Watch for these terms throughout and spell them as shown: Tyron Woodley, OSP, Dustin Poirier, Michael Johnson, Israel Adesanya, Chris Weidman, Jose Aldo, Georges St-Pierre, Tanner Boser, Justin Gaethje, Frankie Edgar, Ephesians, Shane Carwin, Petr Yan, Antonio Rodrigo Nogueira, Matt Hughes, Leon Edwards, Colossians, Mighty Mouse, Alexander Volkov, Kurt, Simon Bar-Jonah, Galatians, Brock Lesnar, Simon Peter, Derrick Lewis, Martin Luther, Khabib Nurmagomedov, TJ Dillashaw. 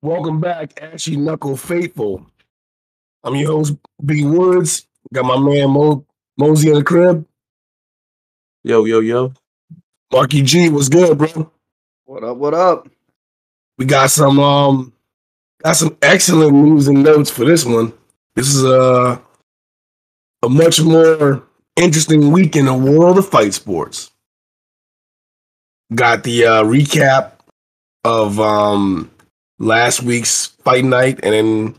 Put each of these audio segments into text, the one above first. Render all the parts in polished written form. Welcome back, Ashy Knuckle Faithful. I'm your host, B Woods. Got my man Mosey in the crib. Yo, yo, yo. Marky G, what's good, bro? What up, what up? We got some excellent news and notes for this one. This is a much more interesting week in the world of fight sports. Got the recap of last week's fight night, and then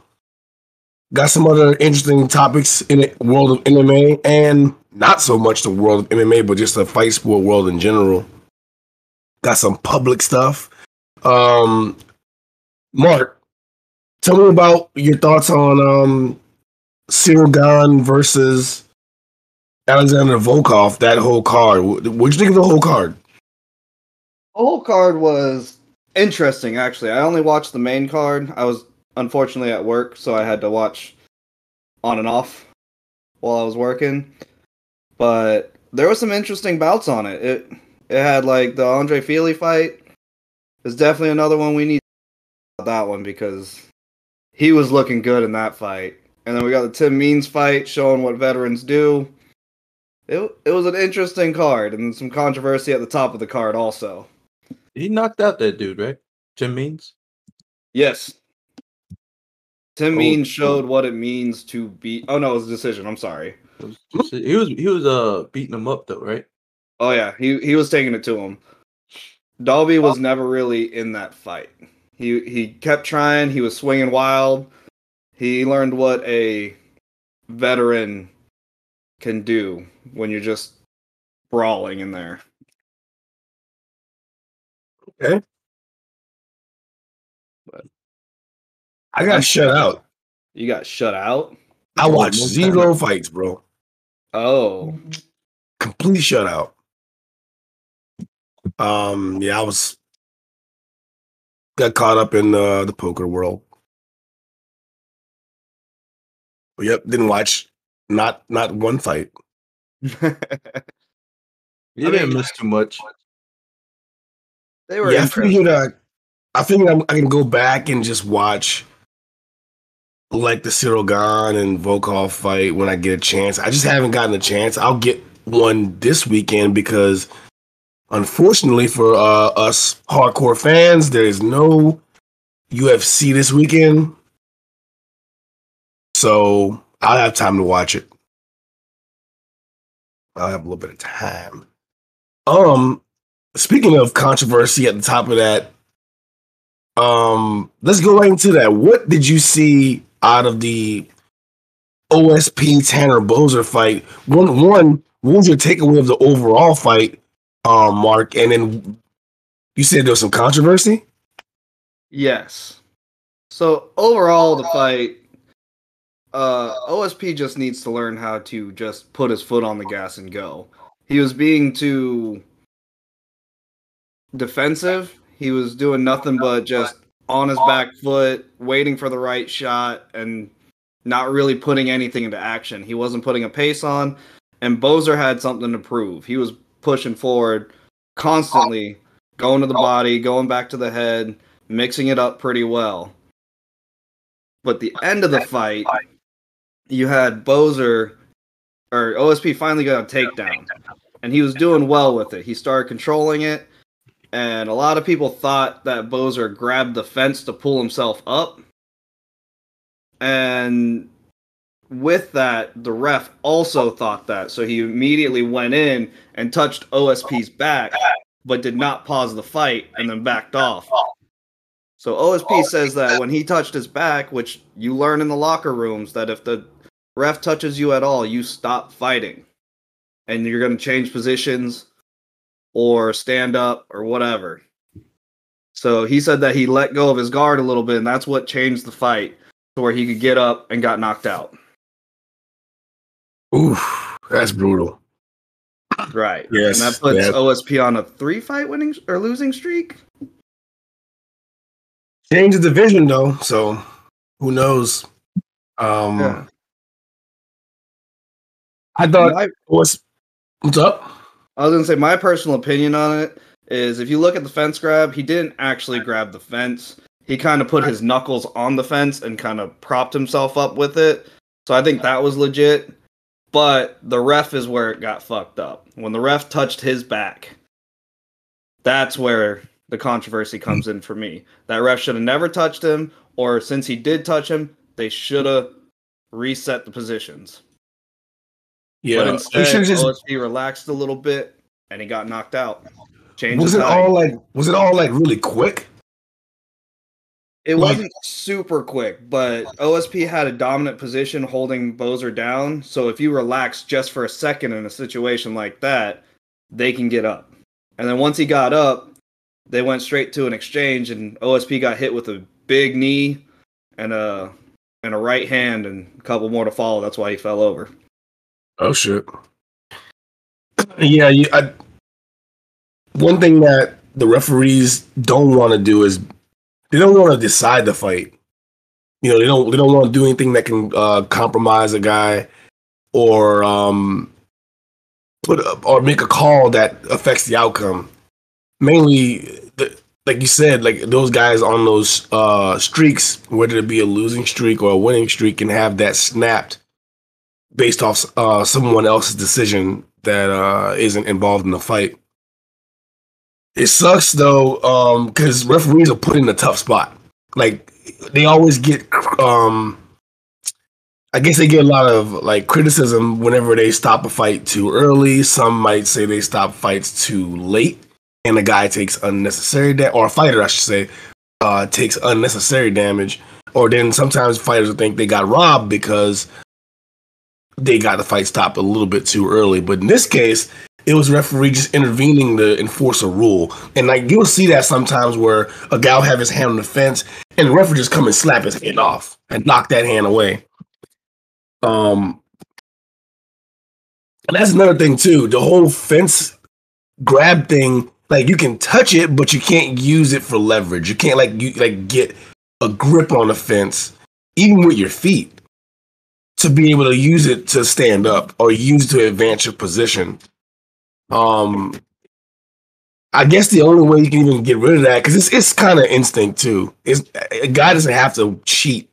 got some other interesting topics in the world of MMA, and not so much the world of MMA, but just the fight sport world in general. Got some public stuff. Mark, tell me about your thoughts on Ciryl Gane versus Alexander Volkov, that whole card. What'd you think of the whole card? The whole card was interesting, actually. I only watched the main card. I was unfortunately at work, so I had to watch on and off while I was working. But there were some interesting bouts on it. It had like the Andre Feely fight. It's definitely another one we need to talk about, that one, because he was looking good in that fight. And then we got the Tim Means fight, showing what veterans do. It was an interesting card, and some controversy at the top of the card also. He knocked out that dude, right? Tim Means? Yes. Tim Means showed what it means to beat... Oh, no, it was a decision. I'm sorry. He was beating him up, though, right? Oh, yeah. He was taking it to him. Dolby was never really in that fight. He kept trying. He was swinging wild. He learned what a veteran can do when you're just brawling in there. Okay. But I got shut out. You got shut out? I watched zero fights, bro. Oh. Complete shutout. Yeah, I was... Got caught up in the poker world. But yep, didn't watch not one fight. You didn't miss too much. They were I can go back and just watch like the Ciryl Gane and Volkov fight when I get a chance. I just haven't gotten a chance. I'll get one this weekend because, unfortunately for us hardcore fans, there is no UFC this weekend. So I'll have time to watch it. I'll have a little bit of time. Speaking of controversy at the top of that, let's go right into that. What did you see out of the OSP Tanner Boser fight? What was your takeaway of the overall fight, Mark? And then you said there was some controversy? Yes. So overall, the fight, OSP just needs to learn how to just put his foot on the gas and go. He was being too... defensive. He was doing nothing but just on his back foot, waiting for the right shot, and not really putting anything into action. He wasn't putting a pace on, and Boser had something to prove. He was pushing forward constantly, going to the body, going back to the head, mixing it up pretty well. But the end of the fight, you had Boser, or OSP finally got a takedown, and he was doing well with it. He started controlling it. And a lot of people thought that Boser grabbed the fence to pull himself up. And with that, the ref also thought that. So he immediately went in and touched OSP's back, but did not pause the fight and then backed off. So OSP says that when he touched his back, which you learn in the locker rooms, that if the ref touches you at all, you stop fighting. And you're going to change positions or stand up, or whatever. So he said that he let go of his guard a little bit, and that's what changed the fight to where he could get up and got knocked out. Oof, that's brutal. Right. Yes, and that puts OSP on a 3-fight winning or losing streak. Changed the division, though, so who knows? Yeah. I thought... What's up? I was going to say, my personal opinion on it is if you look at the fence grab, he didn't actually grab the fence. He kind of put his knuckles on the fence and kind of propped himself up with it. So I think that was legit. But the ref is where it got fucked up. When the ref touched his back, that's where the controversy comes in for me. That ref should have never touched him, or since he did touch him, they should have reset the positions. Yeah, but instead, OSP relaxed a little bit, and he got knocked out. Was it all really quick? It wasn't super quick, but OSP had a dominant position holding Boser down. So if you relax just for a second in a situation like that, they can get up. And then once he got up, they went straight to an exchange, and OSP got hit with a big knee and a right hand and a couple more to follow. That's why he fell over. Oh, shit. Yeah, one thing that the referees don't want to do is they don't want to decide the fight. You know, they don't want to do anything that can compromise a guy or make a call that affects the outcome. Mainly, like you said, like those guys on those streaks, whether it be a losing streak or a winning streak, can have that snapped based off someone else's decision that isn't involved in the fight. It sucks, though, because referees are put in a tough spot. Like, they always get, I guess they get a lot of, like, criticism whenever they stop a fight too early. Some might say they stop fights too late, and a guy takes unnecessary damage, or a fighter, I should say, takes unnecessary damage. Or then sometimes fighters think they got robbed because they got the fight stopped a little bit too early. But in this case, it was referee just intervening to enforce a rule. And like you'll see that sometimes where a guy will have his hand on the fence and the referee just come and slap his hand off and knock that hand away. And that's another thing too. The whole fence grab thing, like you can touch it, but you can't use it for leverage. You can't like get a grip on the fence, even with your feet, to be able to use it to stand up or use to advance your position. I guess the only way you can even get rid of that, because it's kind of instinct too. A guy doesn't have to cheat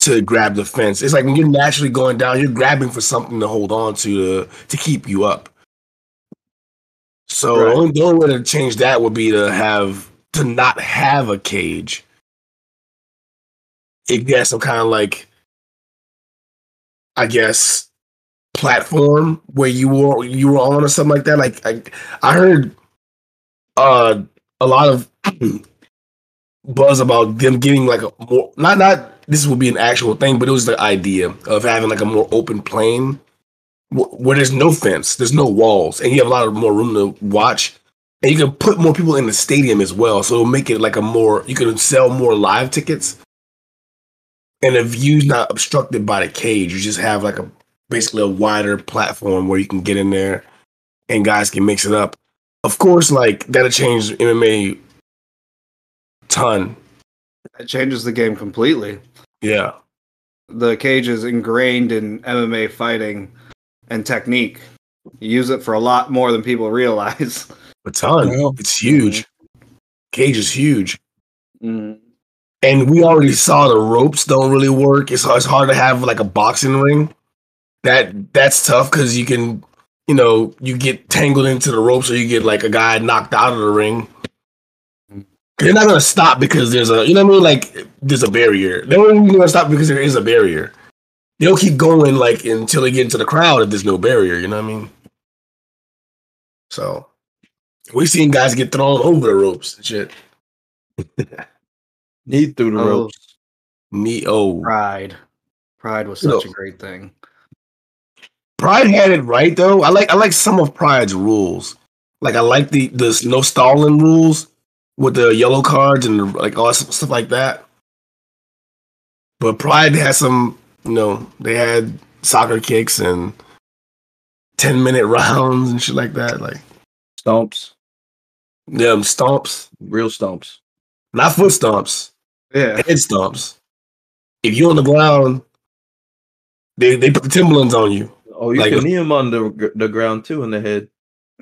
to grab the fence. It's like when you're naturally going down, you're grabbing for something to hold on to keep you up. So right. The only way to change that would be to not have a cage. I guess some kind of platform where you were on or something like that. Like I heard a lot of buzz about them getting like a more not this would be an actual thing, but it was the idea of having like a more open plane where there's no fence, there's no walls, and you have a lot of more room to watch, and you can put more people in the stadium as well. So it'll make it like a more, you can sell more live tickets, and the view's not obstructed by the cage. You just have like basically a wider platform where you can get in there and guys can mix it up. Of course, like that'll change MMA ton. It changes the game completely. Yeah. The cage is ingrained in MMA fighting and technique. You use it for a lot more than people realize. A ton. It's huge. Cage is huge. Mm. And we already saw the ropes don't really work. It's hard to have like a boxing ring. That's tough because you can, you know, you get tangled into the ropes, or you get like a guy knocked out of the ring. They're not gonna stop because there's a, you know what I mean? Like there's a barrier. They're only gonna stop because there is a barrier. They'll keep going like until they get into the crowd if there's no barrier. You know what I mean? So we've seen guys get thrown over the ropes and shit. Knee through the ropes. Pride was such a great thing. Pride had it right though. I like some of Pride's rules. Like I like the no stalling rules with the yellow cards and like all that stuff like that. But Pride had some, you know, they had soccer kicks and 10-minute rounds and shit like that. Like stomps. Yeah, stomps. Real stomps. Not foot stomps. Yeah. Head stomps. If you're on the ground, they put the Timberlands on you. Oh, you can knee him on the ground, too, in the head.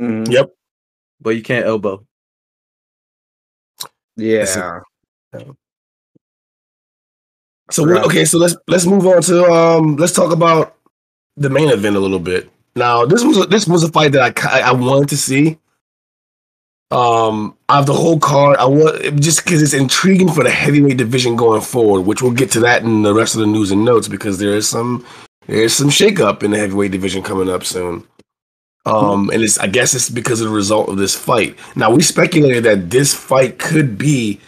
Mm-hmm. Yep. But you can't elbow. Yeah. So okay, so let's move on to let's talk about the main event a little bit. Now this was a fight that I wanted to see. I have the whole card. I want just because it's intriguing for the heavyweight division going forward, which we'll get to that in the rest of the news and notes because there is some shakeup in the heavyweight division coming up soon. And I guess it's because of the result of this fight. Now we speculated that this fight could be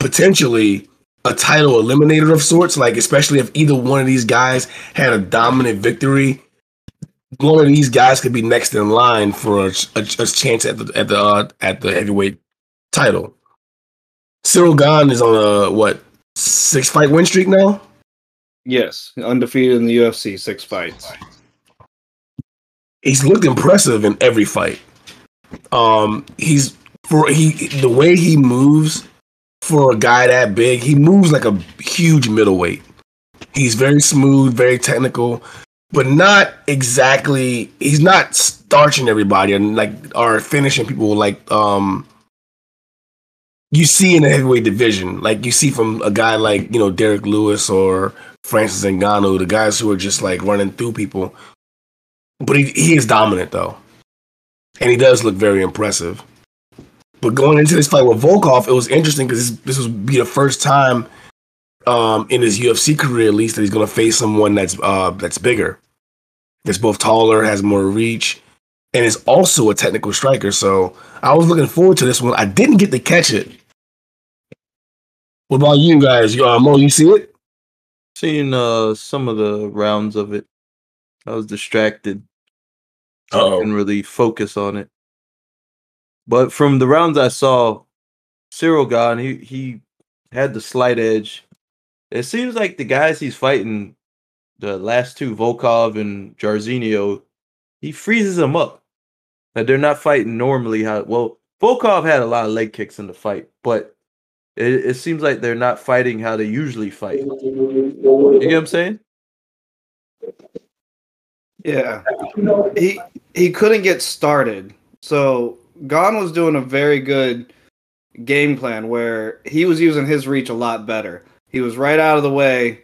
potentially a title eliminator of sorts, like especially if either one of these guys had a dominant victory, one of these guys could be next in line for a chance at the heavyweight title. Ciryl Gane is on a 6-fight win streak now? Yes, undefeated in the UFC, 6 fights. He's looked impressive in every fight. The way he moves for a guy that big, he moves like a huge middleweight. He's very smooth, very technical, but not exactly. He's not starching everybody and or finishing people like you see in the heavyweight division, like you see from a guy like Derrick Lewis or Francis Ngannou, the guys who are just like running through people. But he is dominant, though. And he does look very impressive. But going into this fight with Volkov, it was interesting because this would be the first time in his UFC career, at least, that he's going to face someone that's bigger. That's both taller, has more reach, and is also a technical striker. So I was looking forward to this one. I didn't get to catch it. What about you guys? Mo, you see it? Seen some of the rounds of it. I was distracted. I didn't really focus on it. But from the rounds I saw, Ciryl Gane, he had the slight edge. It seems like the guys he's fighting, the last two, Volkov and Jairzinho, he freezes them up. Like they're not fighting normally. Volkov had a lot of leg kicks in the fight, but it seems like they're not fighting how they usually fight. You know what I'm saying? Yeah, he couldn't get started. So Gane was doing a very good game plan where he was using his reach a lot better. He was right out of the way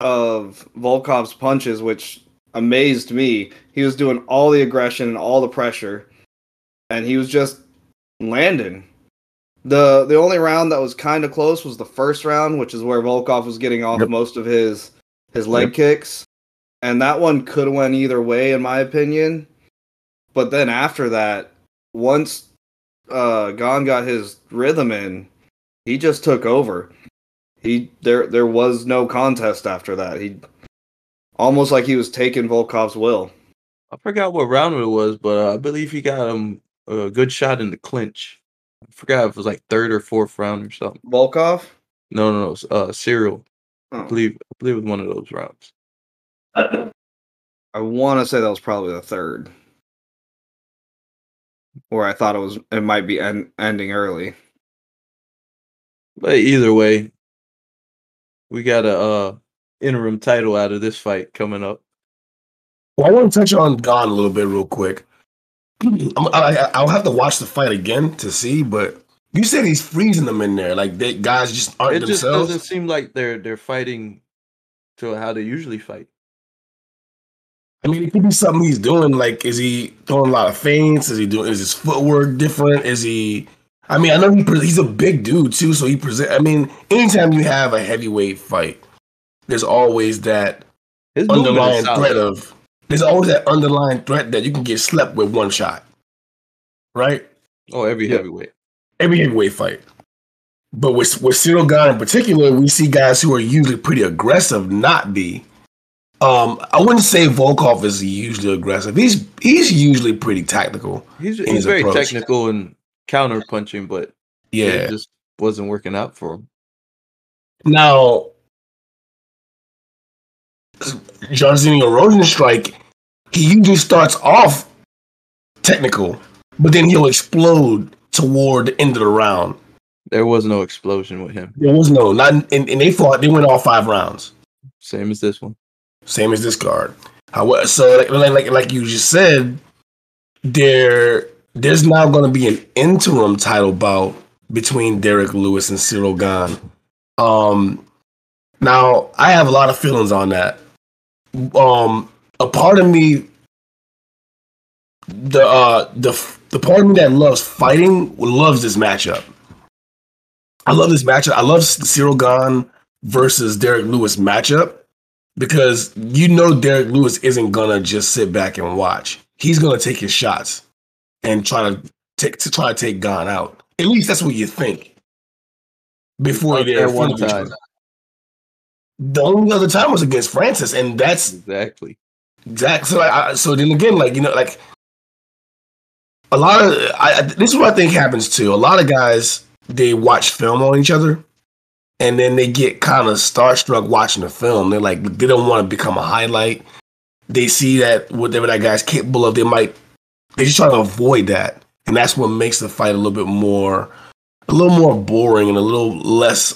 of Volkov's punches, which amazed me. He was doing all the aggression and all the pressure, and he was just landing. The only round that was kind of close was the first round, which is where Volkov was getting off most of his leg kicks. And that one could have went either way, in my opinion. But then after that, once Gane got his rhythm in, he just took over. There was no contest after that. He almost like he was taking Volkov's will. I forgot what round it was, but I believe he got him a good shot in the clinch. I forgot if it was like 3rd or 4th round or something. Volkov? No. Ciryl. Oh. I believe it was one of those rounds. I want to say that was probably the 3rd, or I thought it might be ending early. But either way, we got a interim title out of this fight coming up. Well, I want to touch on Gane a little bit real quick. I'll have to watch the fight again to see, but you said he's freezing them in there, like they guys just aren't themselves. It doesn't seem like they're fighting to how they usually fight. I mean, it could be something he's doing. Like, is he throwing a lot of feints? Is his footwork different? I mean, I know he's a big dude too, so I mean, anytime you have a heavyweight fight, there's always that underlying threat of. There's always that underlying threat that you can get slept with one shot, right? Oh, every heavyweight fight. But with Ciryl Gane in particular, we see guys who are usually pretty aggressive not be. I wouldn't say Volkov is usually aggressive. He's usually pretty tactical. He's very technical and counter punching, but it just wasn't working out for him. Now, Jairzinho Rozenstruik, he usually starts off technical, but then he'll explode toward the end of the round. There was no explosion with him. There was no, and they fought. They went all 5 rounds. Same as this one. Same as this card. However, so like you just said, there's now going to be an interim title bout between Derrick Lewis and Ciryl Gane. Now, I have a lot of feelings on that. A part of me, the part of me that loves fighting, loves this matchup. I love this matchup. I love Ciryl Gane versus Derrick Lewis matchup because you know Derrick Lewis isn't gonna just sit back and watch. He's gonna take his shots and try to take Gane out. At least that's what you think. Before they're one time. The only other time was against Francis, and that's exactly. So then again, a lot of this is what I think happens too. A lot of guys, they watch film on each other, and then they get kind of starstruck watching the film. They're like, they don't want to become a highlight. They see that whatever that guy's capable of, they just try to avoid that, and that's what makes the fight a little more boring and a little less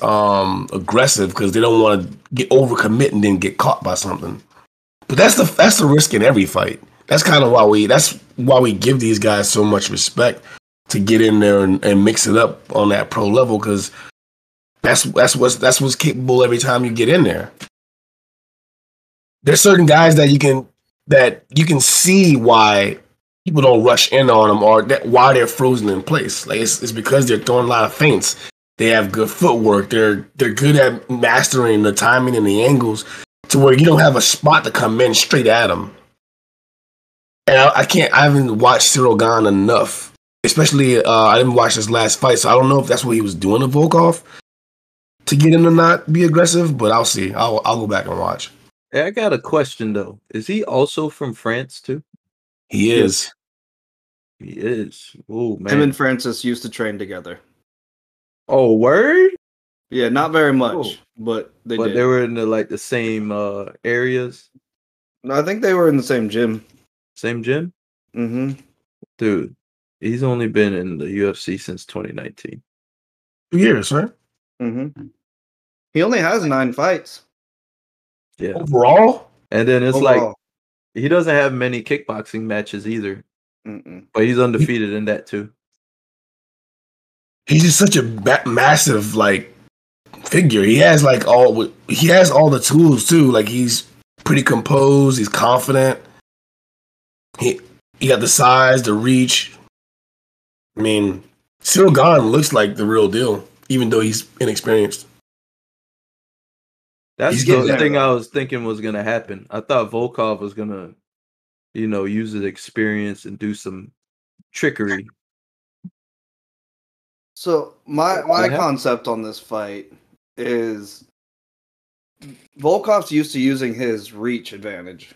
aggressive because they don't want to get overcommit and then get caught by something. But that's the risk in every fight. That's kind of why we give these guys so much respect to get in there and mix it up on that pro level because that's what's capable every time you get in there. There's certain guys that you can see why people don't rush in on them, or why they're frozen in place. Like it's because they're throwing a lot of feints. They have good footwork. They're good at mastering the timing and the angles, to where you don't have a spot to come in straight at them. And I haven't watched Ciryl Gane enough, especially I didn't watch his last fight, so I don't know if that's what he was doing to Volkov to get him to not be aggressive. But I'll see. I'll go back and watch. Hey, I got a question though. Is he also from France too? He is. Oh man. Him and Francis used to train together. Oh, word? Yeah, not very much, but they did. But they were in the same areas? No, I think they were in the same gym. Same gym? Mm-hmm. Dude, he's only been in the UFC since 2019. 2 years, right? Mm-hmm. He only has 9 fights. Yeah. Overall? And then it's he doesn't have many kickboxing matches either. Mm-mm. But he's undefeated in that too. He's just such a massive figure. He has all the tools too. Like he's pretty composed. He's confident. He got the size, the reach. I mean, Ciryl Gane looks like the real deal, even though he's inexperienced. That's the thing I was thinking was going to happen. I thought Volkov was going to, use his experience and do some trickery. So my concept on this fight is Volkov's used to using his reach advantage.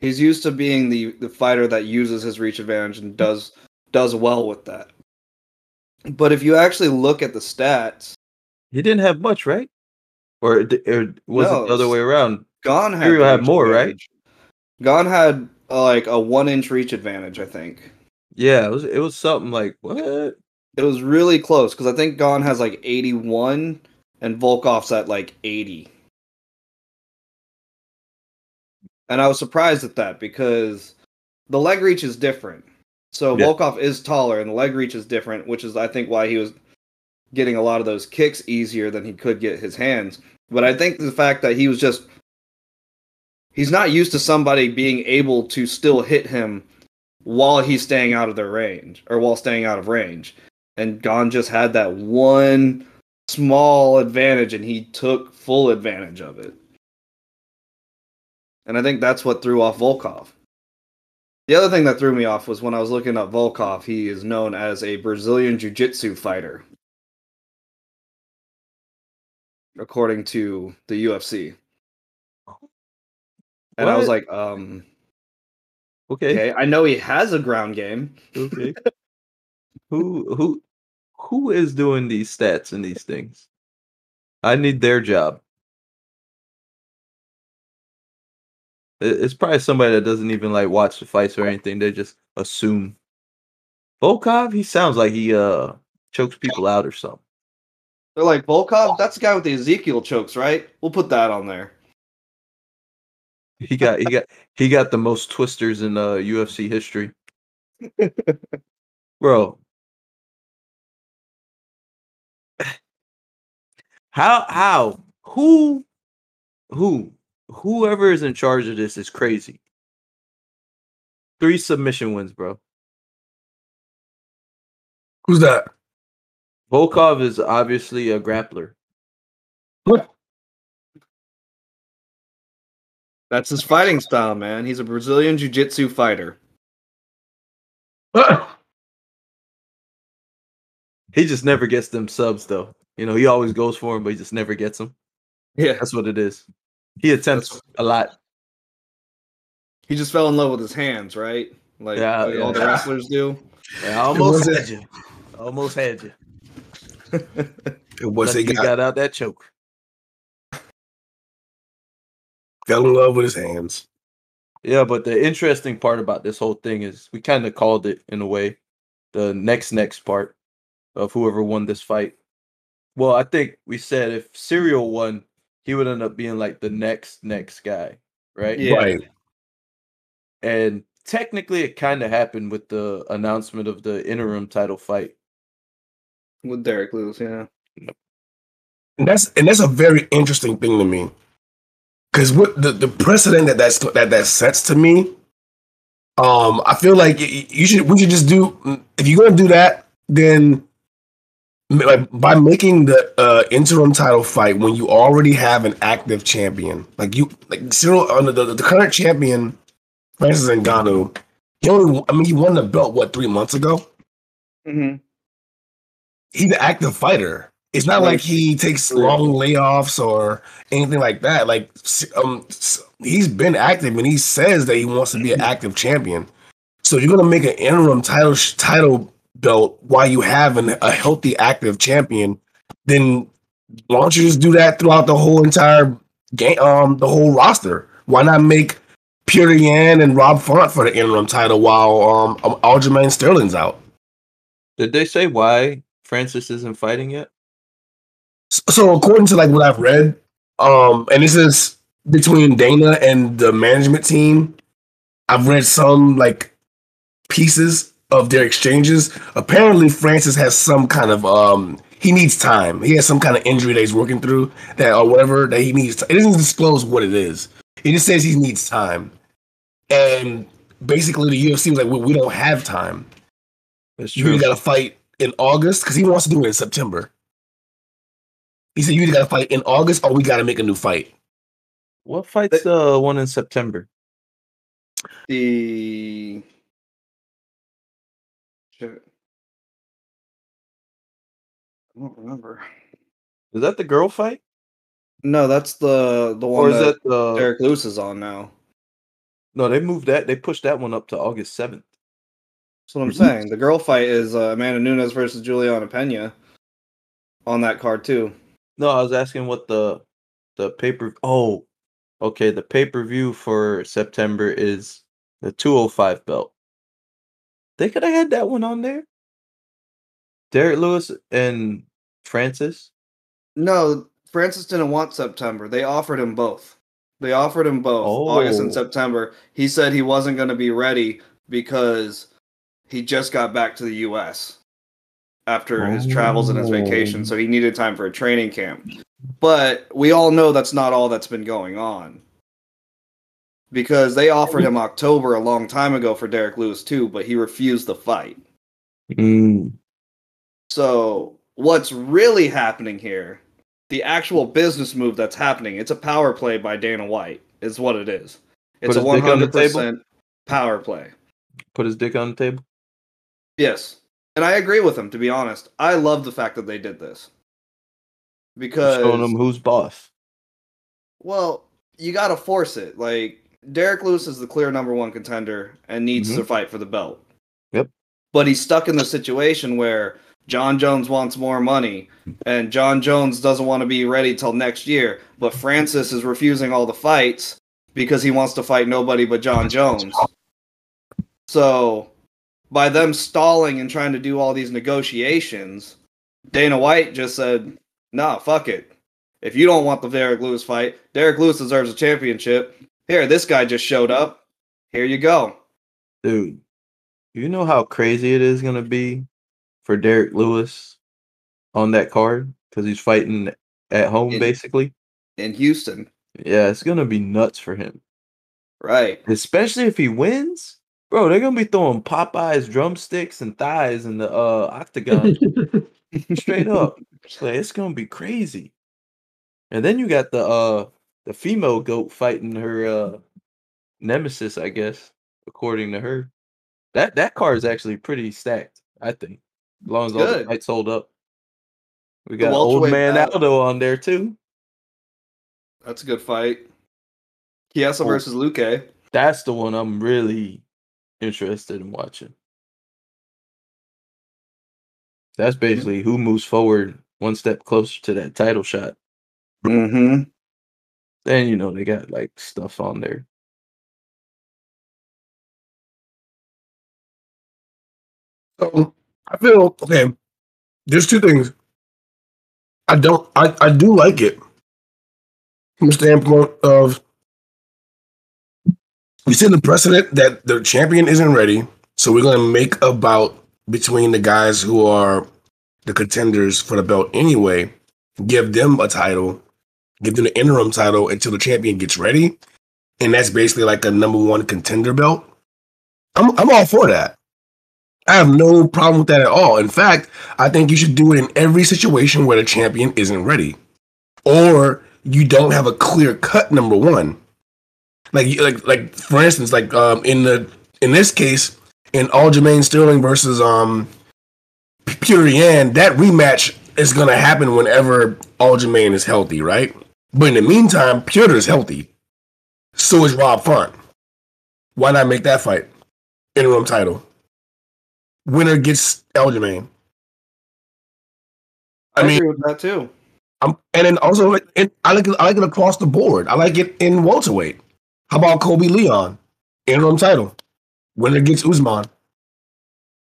He's used to being the fighter that uses his reach advantage and does well with that. But if you actually look at the stats... He didn't have much, right? Or was it the other way around? Ciryl had more, right? Gane had a 1-inch reach advantage, I think. Yeah, it was something like what? It was really close because I think Gane has 81 and Volkov's at 80. And I was surprised at that because the leg reach is different. So yeah. Volkov is taller and the leg reach is different, which is I think why he was getting a lot of those kicks easier than he could get his hands. But I think the fact that he was he's not used to somebody being able to still hit him while he's staying out of their range, or while staying out of range. And Gane just had that one small advantage, and he took full advantage of it. And I think that's what threw off Volkov. The other thing that threw me off was when I was looking up Volkov, he is known as a Brazilian Jiu-Jitsu fighter, according to the UFC. And what? I was like, okay. I know he has a ground game. Okay. Who is doing these stats and these things? I need their job. It's probably somebody that doesn't even watch the fights or anything. They just assume. Volkov, he sounds like he chokes people out or something. They're like, Volkov? That's the guy with the Ezekiel chokes, right? We'll put that on there. He got the most twisters in UFC history. Bro. Who whoever is in charge of this is crazy. 3 submission wins, bro. Who's that? Volkov is obviously a grappler. What? That's his fighting style, man. He's a Brazilian jiu-jitsu fighter. He just never gets them subs, though. You know, he always goes for him, but he just never gets them. Yeah. That's what it is. He attempts a lot. He just fell in love with his hands, right? Like, all the wrestlers do. Yeah, I almost had you. It was he got out that choke. Fell in love with his hands. Yeah, but the interesting part about this whole thing is we kind of called it, in a way, the next part of whoever won this fight. Well, I think we said if Ciryl won, he would end up being like the next guy, right? Yeah. Right. And technically, it kind of happened with the announcement of the interim title fight. With Derrick Lewis, yeah. And that's a very interesting thing to me. Because what the precedent that sets to me, I feel like we should just do, if you're going to do that, then like, by making the interim title fight when you already have an active champion, like Ciryl, under the current champion, Francis Ngannou, he won the belt, 3 months ago? Mm-hmm. He's an active fighter. It's not like he takes long layoffs or anything like that. Like, he's been active, and he says that he wants to be an active champion. So you're gonna make an interim title belt while you have a healthy, active champion. Then why don't you just do that throughout the whole entire game, the whole roster? Why not make Petr Yan and Rob Font for the interim title while Aljamain Sterling's out? Did they say why Francis isn't fighting yet? So according to what I've read, and this is between Dana and the management team, I've read some pieces of their exchanges. Apparently, Francis has some kind of he needs time. He has some kind of injury that he's working through that he needs. It doesn't disclose what it is. It just says he needs time, and basically the UFC was like, "We don't have time. That's true. You got to fight in August because he wants to do it in September." He said, "You either gotta fight in August, or we gotta make a new fight." What fight's the one in September? I don't remember. Is that the girl fight? No, that's the one that Derrick Lewis is on now. No, they moved that. They pushed that one up to August 7th. That's what I'm saying. The girl fight is Amanda Nunes versus Juliana Pena on that card too. No, I was asking what the pay-per-view... Oh, okay. The pay-per-view for September is the 205 belt. They could have had that one on there. Derrick Lewis and Francis? No, Francis didn't want September. They offered him both. August and September. He said he wasn't going to be ready because he just got back to the U.S. after his travels and his vacation, so he needed time for a training camp. But we all know that's not all that's been going on, because they offered him October a long time ago for Derrick Lewis too, but he refused the fight. Mm. So what's really happening here, the actual business move that's happening, it's a power play by Dana White is what it is. It's a 100% power play. Put his dick on the table? Yes. And I agree with him, to be honest. I love the fact that they did this. Because... showing them who's boss. Well, you gotta force it. Like, Derrick Lewis is the clear #1 contender and needs to fight for the belt. Yep. But he's stuck in the situation where Jon Jones wants more money, and Jon Jones doesn't want to be ready till next year, but Francis is refusing all the fights because he wants to fight nobody but Jon Jones. So... by them stalling and trying to do all these negotiations, Dana White just said, "Nah, fuck it. If you don't want the Derrick Lewis fight, Derrick Lewis deserves a championship. Here, this guy just showed up. Here you go." Dude, you know how crazy it is going to be for Derrick Lewis on that card? Because he's fighting at home, basically. In Houston. Yeah, it's going to be nuts for him. Right. Especially if he wins. Bro, they're going to be throwing Popeye's drumsticks and thighs in the octagon. Straight up. Like, it's going to be crazy. And then you got the female goat fighting her nemesis, I guess, according to her. That card is actually pretty stacked, I think. As long as all the fights hold up. We got old man Aldo on there, too. That's a good fight. Chiesa versus Luque. That's the one I'm really interested in watching. That's basically who moves forward one step closer to that title shot. Mm-hmm. Then, you know, they got, like, stuff on there. So, I feel, okay, there's two things. I do like it. From the standpoint of, we see the precedent that the champion isn't ready, so we're going to make a bout between the guys who are the contenders for the belt anyway, give them a title, give them the interim title until the champion gets ready, and that's basically like a number one contender belt. I'm all for that. I have no problem with that at all. In fact, I think you should do it in every situation where the champion isn't ready, or you don't have a clear cut number one. Like for instance, in this case, in Aljamain Sterling versus Petr Yan, that rematch is gonna happen whenever Aljamain is healthy, right? But in the meantime, Peter's healthy, so is Rob Font. Why not make that fight interim title? Winner gets Aljamain. I agree with that too. And then also, I like it across the board. I like it in welterweight. How about Kobe Leon? Interim title. Winner gets Usman.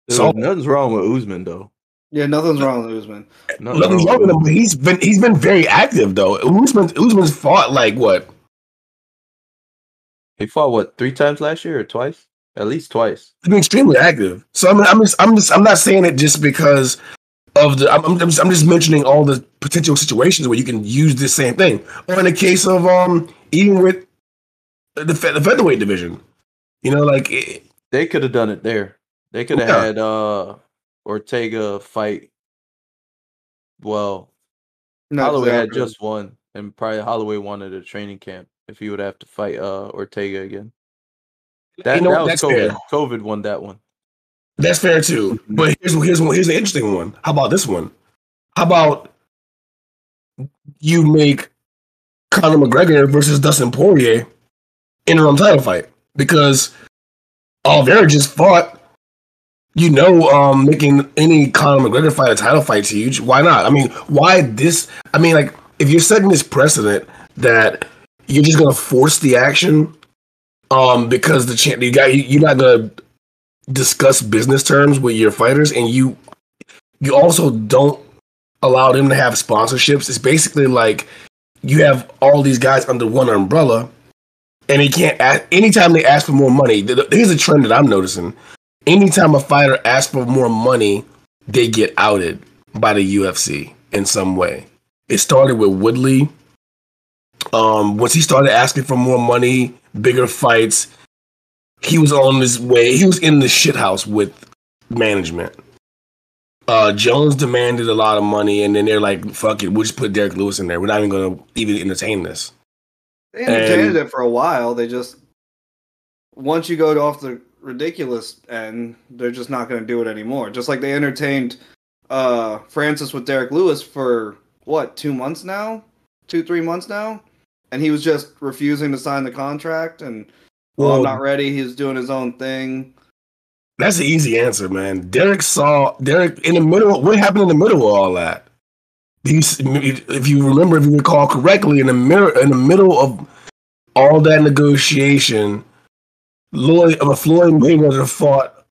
Dude, so nothing's wrong with Usman, though. Yeah, nothing's wrong with Usman. Nothing's wrong with him. He's been very active, though. Usman's fought like what? He fought what, 3 times last year or twice? At least twice. He's been extremely active. So I'm not saying it just because of the. I'm just mentioning all the potential situations where you can use this same thing. Or in the case of even with the featherweight division, you know, like they could have done it there. They could have had Ortega fight. Well, Holloway had just won, and probably Holloway wanted a training camp if he would have to fight Ortega again. That's COVID. Fair. COVID won that one. That's fair too. But here's an interesting one. How about this one? How about you make Conor McGregor versus Dustin Poirier interim title fight, because Oliveira just fought. You know, making any Conor McGregor fight a title fight's huge. Why not? I mean, why this? I mean, like, if you're setting this precedent that you're just gonna force the action, because the you're not gonna discuss business terms with your fighters, and you also don't allow them to have sponsorships. It's basically like you have all these guys under one umbrella. And he can't ask, anytime they ask for more money, here's a trend that I'm noticing. Anytime a fighter asks for more money, they get outed by the UFC in some way. It started with Woodley. Once he started asking for more money, bigger fights, he was on his way. He was in the shithouse with management. Jones demanded a lot of money, and then they're like, fuck it, we'll just put Derrick Lewis in there. We're not even going to even entertain this. They entertained it for a while. They just, once you go off the ridiculous end, they're just not going to do it anymore. Just like they entertained Francis with Derrick Lewis for, 2 months now? 2-3 months now? And he was just refusing to sign the contract, and, I'm not ready. He was doing his own thing. That's the easy answer, man. Derrick in the middle, what happened in the middle of all that? If you recall correctly, in the middle of all that negotiation, Floyd Mayweather fought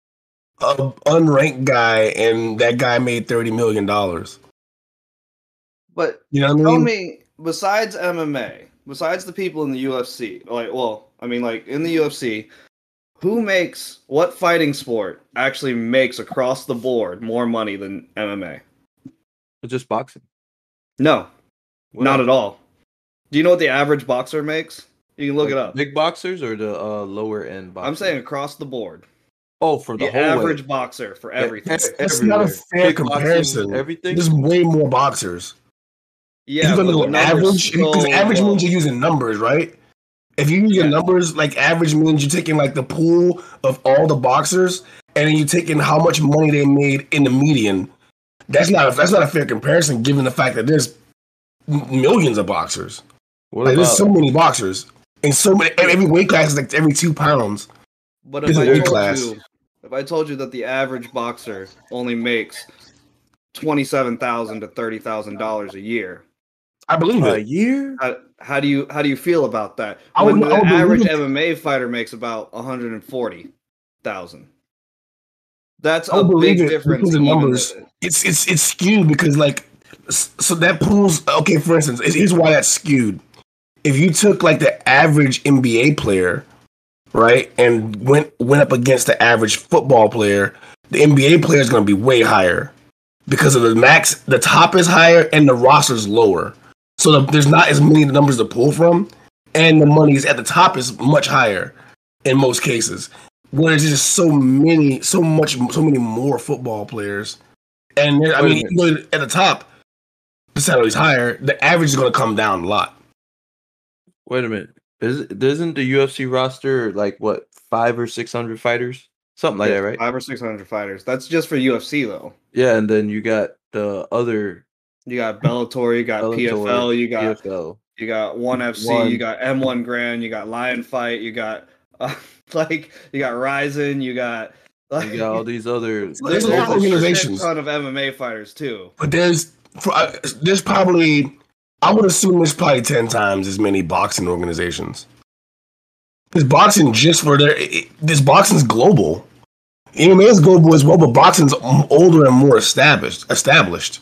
an unranked guy, and that guy made $30 million. But you know what I mean? Tell me, besides MMA, besides the people in the UFC, in the UFC, what fighting sport actually makes across the board more money than MMA? It's just boxing. No, not at all. Do you know what the average boxer makes? You can look it up. Big boxers or the lower end boxers? I'm saying across the board. Oh, for the whole average boxer for everything. That's not a fair comparison. Everything. There's way more boxers. Yeah, even the average, because average means you're using numbers, right? If you use your numbers, like average means you're taking like the pool of all the boxers, and then you're taking how much money they made in the median. That's not a fair comparison, given the fact that there's millions of boxers. Like, there's so many boxers, and so many. Every weight class is like every 2 pounds. But if I told you that the average boxer only makes $27,000 to $30,000 a year, I believe it. A year? How do you feel about that? When the average MMA fighter makes about $140,000. That's a big difference in numbers. It's skewed because so that pulls. Okay, for instance, here's why that's skewed. If you took like the average NBA player, right, and went up against the average football player, the NBA player is going to be way higher because of the top is higher and the roster's lower. So there's not as many numbers to pull from, and the money's at the top is much higher in most cases. Where there's just so many more football players, and I mean, at the top, the salary's higher. The average is going to come down a lot. Wait a minute. Isn't the UFC roster like what 500 or 600 fighters, something like that, right? 500 or 600 fighters. That's just for UFC though. Yeah, and then you got the other. You got Bellator. You got Bellator, PFL. You got PFL. You got ONE FC. You got M1 Grand. You got Lion Fight. You got you got Ryzen. You got you got all these other. There's a lot of organizations. A ton of MMA fighters too. But there's probably. I would assume there's probably 10 times as many boxing organizations. Because boxing boxing's global. MMA is global as well, but boxing's older and more established.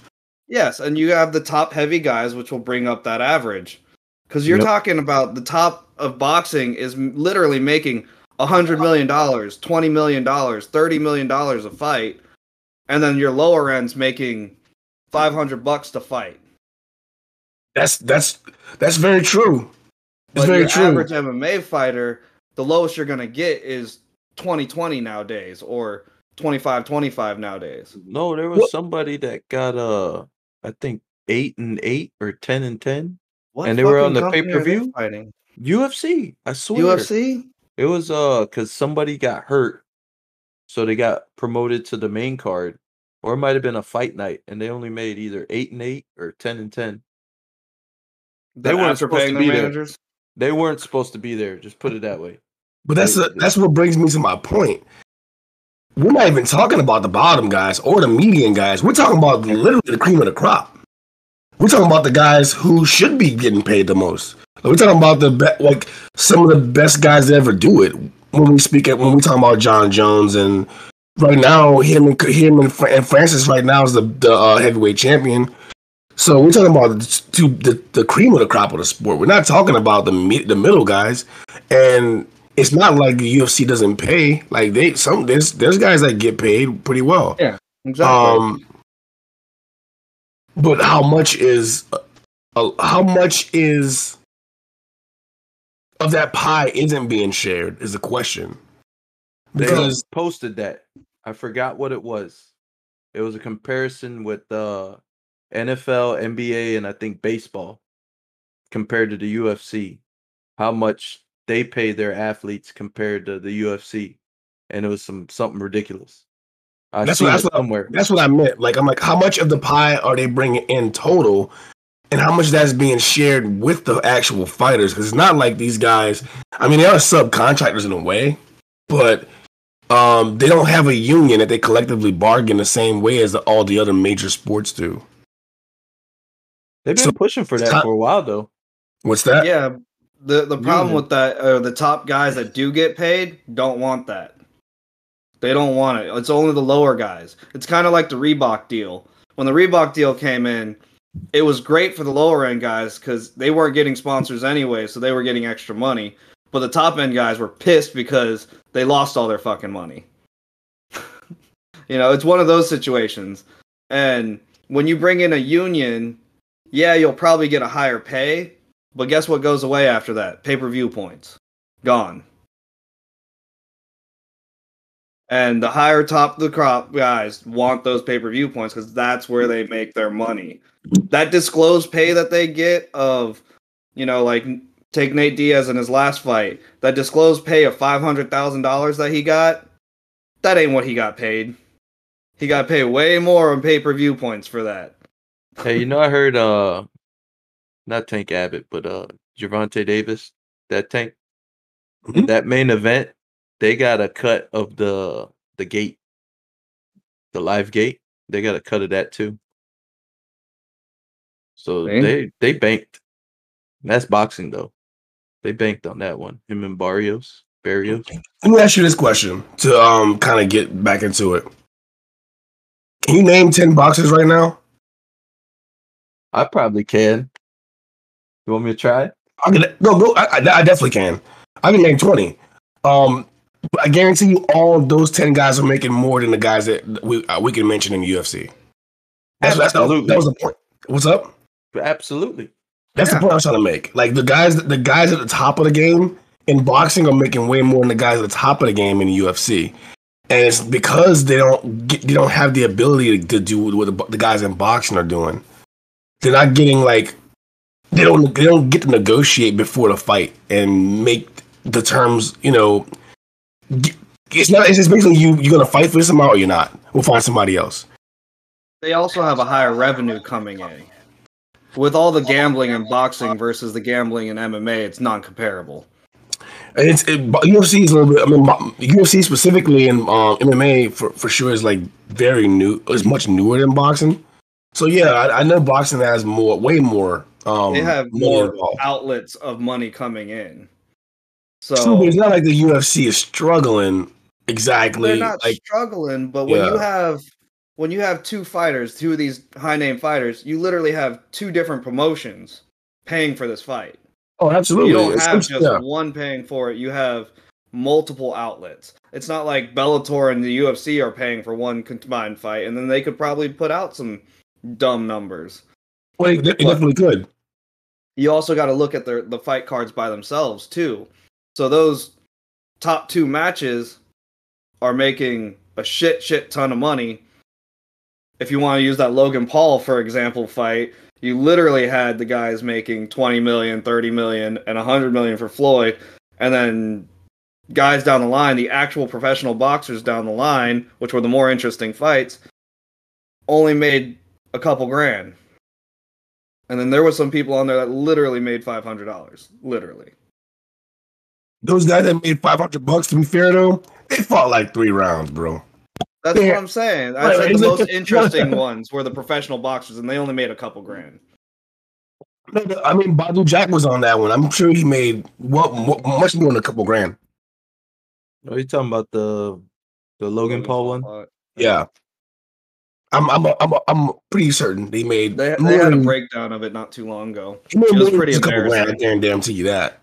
Yes, and you have the top heavy guys, which will bring up that average. Because you're talking about the top of boxing is literally making $100 million, $20 million, $30 million a fight. And then your lower end's making $500 to fight. That's very true. It's very true. Average MMA fighter, the lowest you're gonna get is 20-20 nowadays, or 25-25 nowadays. No, there was somebody that got I think 8-8 or 10-10, and they were on the pay-per-view fighting UFC. I swear, UFC. It was because somebody got hurt, so they got promoted to the main card, or it might have been a fight night, and they only made either 8-8 or 10-10. They weren't supposed to be there. They weren't supposed to be there. Just put it that way. But that's what brings me to my point. We're not even talking about the bottom guys or the median guys. We're talking about literally the cream of the crop. We're talking about the guys who should be getting paid the most. We're talking about some of the best guys that ever do it. When we talk about Jon Jones, and right now him and Francis right now is the heavyweight champion. So we're talking about the cream of the crop of the sport. We're not talking about the middle guys, and it's not like the UFC doesn't pay. Like there's guys that get paid pretty well. Yeah, exactly. But how much of that pie isn't being shared is the question. Because they posted that. I forgot what it was. It was a comparison with NFL, NBA, and I think baseball compared to the UFC, how much they pay their athletes compared to the UFC, and it was something ridiculous. That's what I meant. I'm how much of the pie are they bringing in total, and how much that's being shared with the actual fighters? Because it's not like these guys. I mean, they are subcontractors in a way, but they don't have a union that they collectively bargain the same way as all the other major sports do. They've been pushing for that for a while, though. What's that? Yeah, the problem with that, the top guys that do get paid don't want that. They don't want it. It's only the lower guys. It's kind of like the Reebok deal. When the Reebok deal came in, it was great for the lower end guys because they weren't getting sponsors anyway, so they were getting extra money. But the top end guys were pissed because they lost all their fucking money. It's one of those situations. And when you bring in a union, yeah, you'll probably get a higher pay, But guess what goes away after that? Pay-per-view points. Gone. And the higher top of the crop guys want those pay-per-view points because that's where they make their money. That disclosed pay that they get of, you know, like take Nate Diaz in his last fight. That disclosed pay of $500,000 that he got, that ain't what he got paid. He got paid way more on pay-per-view points for that. Hey, you know, I heard, not Tank Abbott, but Gervonta Davis, that Tank, mm-hmm. that main event, they got a cut of the gate, the live gate. They got a cut of that too. So they banked. That's boxing though. They banked on that one. Him and Barrios. Let me ask you this question to kind of get back into it. Can you name 10 boxers right now? I probably can. You want me to try? Go. I definitely can. I can name 20. I guarantee you, all of those 10 guys are making more than the guys that we can mention in the UFC. That was the point. What's up? Absolutely. That's the point I was trying to make. Like the guys at the top of the game in boxing are making way more than the guys at the top of the game in the UFC. And it's because they don't have the ability to do what the guys in boxing are doing. They're not getting like they don't get to negotiate before the fight and make the terms. You know, it's not. It's just basically you're gonna fight for this amount or you're not. We'll find somebody else. They also have a higher revenue coming in. With all the gambling in boxing versus the gambling in MMA, it's non-comparable. And UFC is a little bit. I mean, UFC specifically and MMA for sure is like very new. It's much newer than boxing. So yeah, I know boxing has way more. They have more outlets of money coming in. So true, but it's not like the UFC is struggling exactly. They're not like, struggling, but when you have two of these high name fighters, you literally have two different promotions paying for this fight. Oh, absolutely. You don't have just one paying for it. You have multiple outlets. It's not like Bellator and the UFC are paying for one combined fight, and then they could probably put out some dumb numbers. Well, they definitely could. You also got to look at the fight cards by themselves, too. So those top two matches are making a shit ton of money. If you want to use that Logan Paul, for example, fight, you literally had the guys making 20 million, 30 million, and 100 million for Floyd, and then guys down the line, the actual professional boxers down the line, which were the more interesting fights, only made a couple grand. And then there were some people on there that literally made $500, literally. Those guys that made $500, to be fair though, they fought like 3 rounds, bro. That's what I'm saying. I said the most interesting ones were the professional boxers, and they only made a couple grand. I mean, Badu Jack was on that one. I'm sure he made much more than a couple grand. Are you talking about the Logan Paul one? Yeah, I'm pretty certain they made. They had a breakdown of it not too long ago. It was pretty embarrassing. I guarantee you that.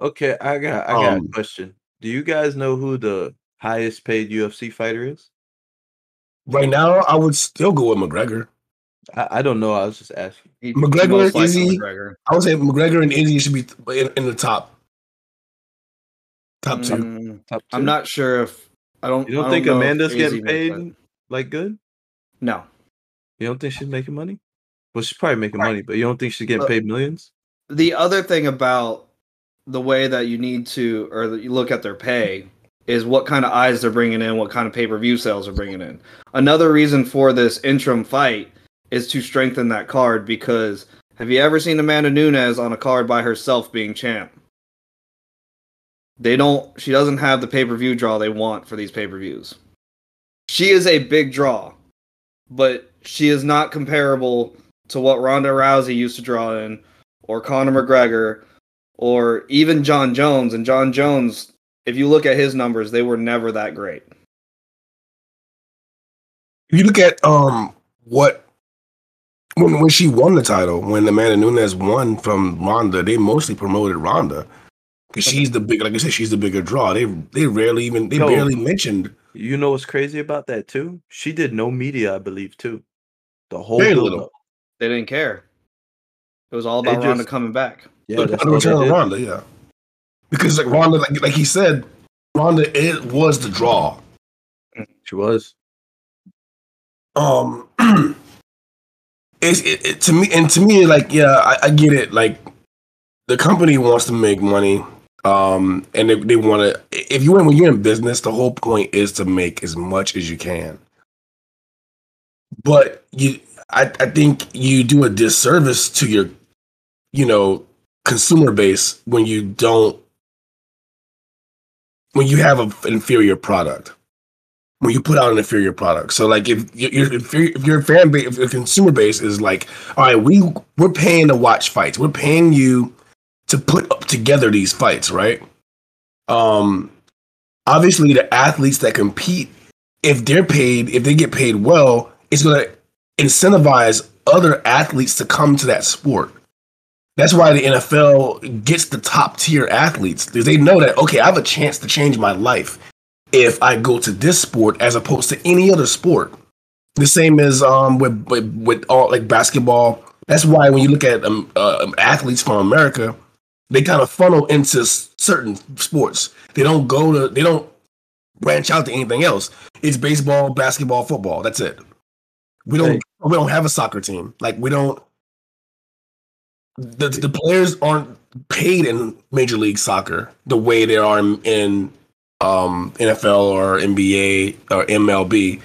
Okay, I got a question. Do you guys know who the highest paid UFC fighter is? Right now, I would still go with McGregor. I don't know. I was just asking. McGregor, Izzy. I would say McGregor and Izzy should be in the top two. Top 2. I'm not sure if I don't think Amanda's getting paid like good? No. You don't think she's making money? Well, she's probably making money, but you don't think she's getting paid millions? The other thing about the way that you need to, or that you look at their pay, is what kind of eyes they're bringing in, what kind of pay-per-view sales are bringing in. Another reason for this interim fight is to strengthen that card, because have you ever seen Amanda Nunes on a card by herself being champ? She doesn't have the pay-per-view draw they want for these pay-per-views. She is a big draw, but she is not comparable to what Ronda Rousey used to draw in, or Conor McGregor, or even Jon Jones. And Jon Jones, if you look at his numbers, they were never that great. You look at when she won the title, when Amanda Nunes won from Ronda, they mostly promoted Ronda because she's the big, like I said, she's the bigger draw. They barely mentioned. You know what's crazy about that too? She did no media, I believe, too. The whole build-up. They didn't care. It was all about Ronda coming back. Yeah, Ronda, yeah. Because like Ronda, like he said, Ronda it was the draw. She was. It to me, and to me, like, yeah, I get it. Like, the company wants to make money, and they want to. If you when you're in business, the whole point is to make as much as you can. But I think you do a disservice to your, consumer base when you don't. When you have an inferior product. When you put out an inferior product, so like if your fan base, if your consumer base is like, all right, we're paying to watch fights, we're paying you to put up together these fights, right? Obviously the athletes that compete, if they get paid well, it's gonna incentivize other athletes to come to that sport. That's why the NFL gets the top tier athletes, because they know that okay, I have a chance to change my life if I go to this sport as opposed to any other sport. The same as with all like basketball. That's why when you look at athletes from America, they kind of funnel into certain sports. They don't branch out to anything else. It's baseball, basketball, football. That's it. We don't have a soccer team. Like we don't. The players aren't paid in Major League Soccer the way they are in NFL or NBA or MLB.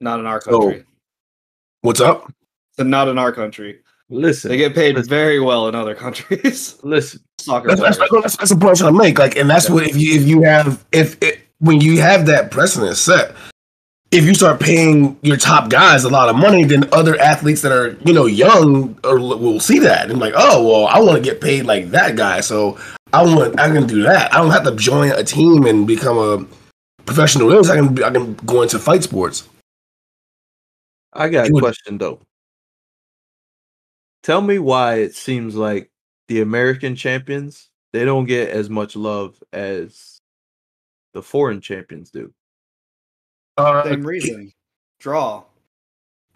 Not in our country. So, what's up? So not in our country. Listen, they get paid very well in other countries. Listen, soccer. That's the point I make. Like, and that's what when you have that precedent set, if you start paying your top guys a lot of money, then other athletes that are young will see that and like, oh well, I want to get paid like that guy, so. I'm gonna do that. I don't have to join a team and become a professional wrestler. I can go into fight sports. I got a question though. Tell me why it seems like the American champions, they don't get as much love as the foreign champions do. Same reason. Draw.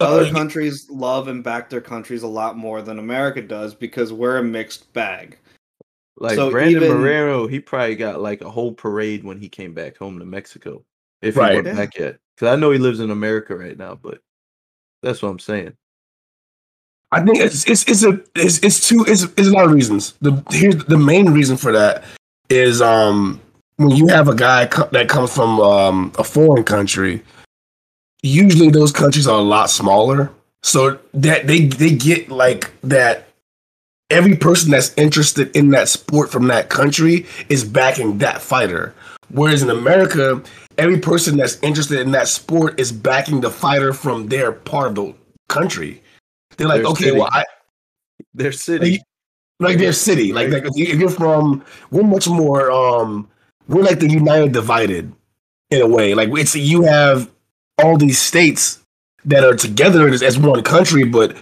Other countries love and back their countries a lot more than America does because we're a mixed bag. Like so Brandon Moreno, he probably got like a whole parade when he came back home to Mexico. If he went back yet. Because I know he lives in America right now, but that's what I'm saying. I think it's a lot of reasons. Here's the main reason for that is when you have a guy that comes from a foreign country, usually those countries are a lot smaller. So that they get like that. Every person that's interested in that sport from that country is backing that fighter. Whereas in America, every person that's interested in that sport is backing the fighter from their part of the country. They're like, okay, well, their city. Like their city. Like if you're from, we're much more, we're like the United Divided in a way. Like it's you have all these states that are together as one country, but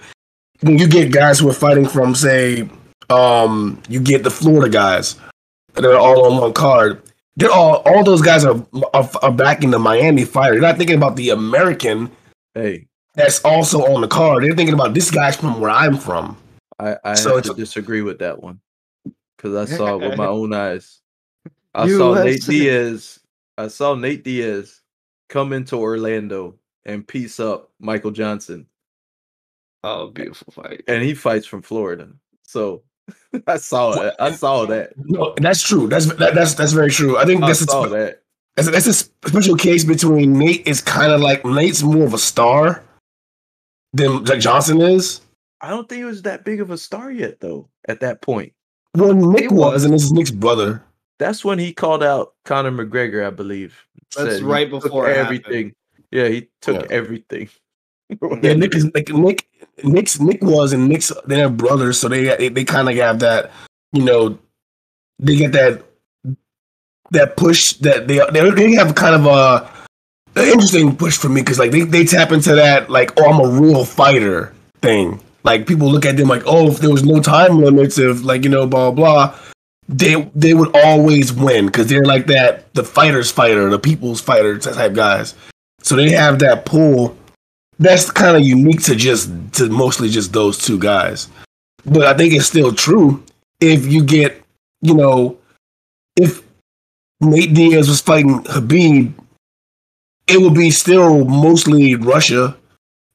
when you get guys who are fighting from, say, you get the Florida guys that are all on one card. They're all those guys are backing the Miami fighter. They're not thinking about the American that's also on the card. They're thinking about this guy's from where I'm from. I disagree with that one because I saw it with my own eyes. I saw Nate Diaz come into Orlando and piece up Michael Johnson. Oh, beautiful fight! And he fights from Florida, so I saw it. I saw that. No, that's true. That's very true. I think that's a special case between Nate. Is kind of like Nate's more of a star than Jack Johnson is. I don't think he was that big of a star yet, though. At that point, well, Nick was, and this is Nick's brother. That's when he called out Conor McGregor, I believe. That's right before everything. Yeah, he took everything. Yeah, Nick is like Nick was, and they're brothers, so they kind of have that, they get that push that they have kind of an interesting push for me because like they tap into that like, oh, I'm a real fighter thing. Like people look at them like, oh, if there was no time limits, if like blah blah, they would always win because they're like that the fighter's fighter, the people's fighter type guys. So they have that pull. That's kind of unique to mostly just those two guys. But I think it's still true if you get, you know, if Nate Diaz was fighting Habib, it would be still mostly Russia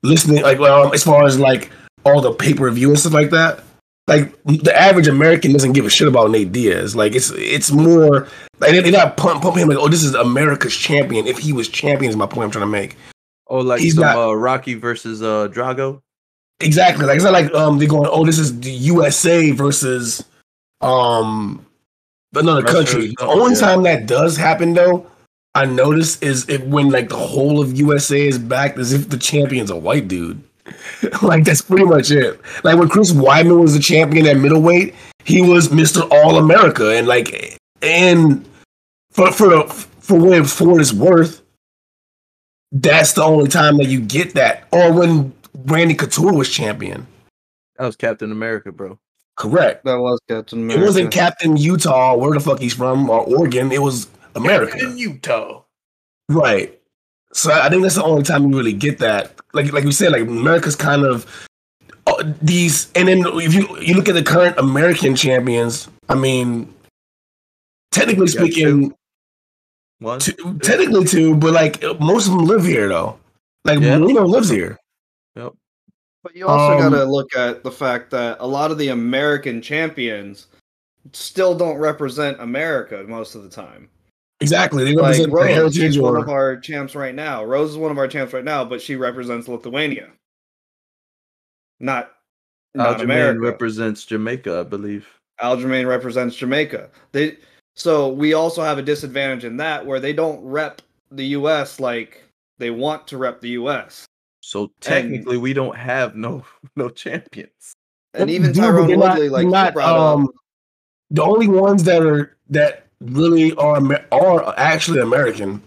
listening, like as far as like all the pay-per-view and stuff like that. Like the average American doesn't give a shit about Nate Diaz. Like it's more like they're not pumping him like, oh, this is America's champion. If he was champion is my point I'm trying to make. Oh, like he's some, not Rocky versus Drago. Exactly. Like it's not like they're going, oh, this is the USA versus another country. The only time that does happen though, I notice, is if when like the whole of USA is back as if the champion's a white dude. Like, that's pretty much it. Like, when Chris Weidman was the champion at middleweight, he was Mr. All-America. And, like, and for what it's worth, that's the only time that you get that. Or when Randy Couture was champion. That was Captain America, bro. Correct. That was Captain America. It wasn't Captain Utah, where the fuck he's from, or Oregon. It was America. Captain Utah. Right. So I think that's the only time you really get that. Like we said, like America's kind of these, and then if you look at the current American champions, I mean, technically speaking, two, but like most of them live here though. Like Marino lives here. Yep. But you also gotta look at the fact that a lot of the American champions still don't represent America most of the time. Exactly. They represent like Rose is one of our champs right now. Rose is one of our champs right now, but she represents Lithuania. Not Aljamain America. Represents Jamaica, I believe. Aljamain represents Jamaica. So we also have a disadvantage in that where they don't rep the US like they want to rep the US. So technically we don't have no champions. And even Tyron Woodley, like the only ones that really are actually American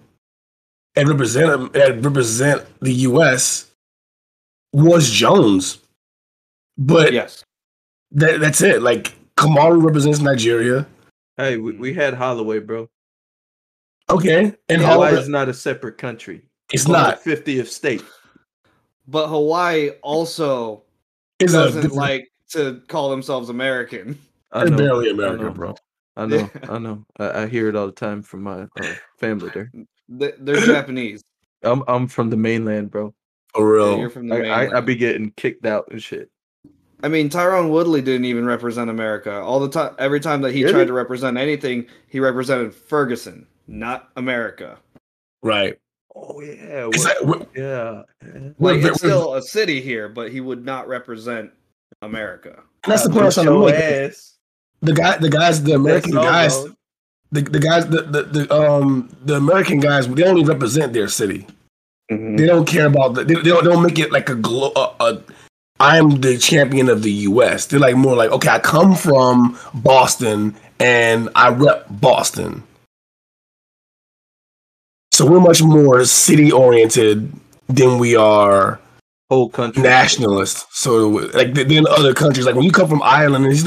and represent the U.S. was Jones, but yes, that's it. Like Kamaru represents Nigeria. Hey, we had Holloway, bro. Okay, and Hawaii is not a separate country. It's not 50th state, but Hawaii also doesn't like to call themselves American. They're barely American, bro. I know. I hear it all the time from my family there. They're Japanese. I'm from the mainland, bro. For real. Yeah, you're from the mainland. I be getting kicked out and shit. I mean, Tyron Woodley didn't even represent America. All the time, every time that he tried to represent anything, he represented Ferguson, not America. Right. Oh yeah. Like it's still a city here, but he would not represent America. And that's the point I'm trying to make. The American guys, they only represent their city. Mm-hmm. They don't care about they don't make it like I'm the champion of the U.S. They're like more like, okay, I come from Boston and I rep Boston. So we're much more city oriented than we are whole country nationalists. So like in other countries, like when you come from Ireland, he's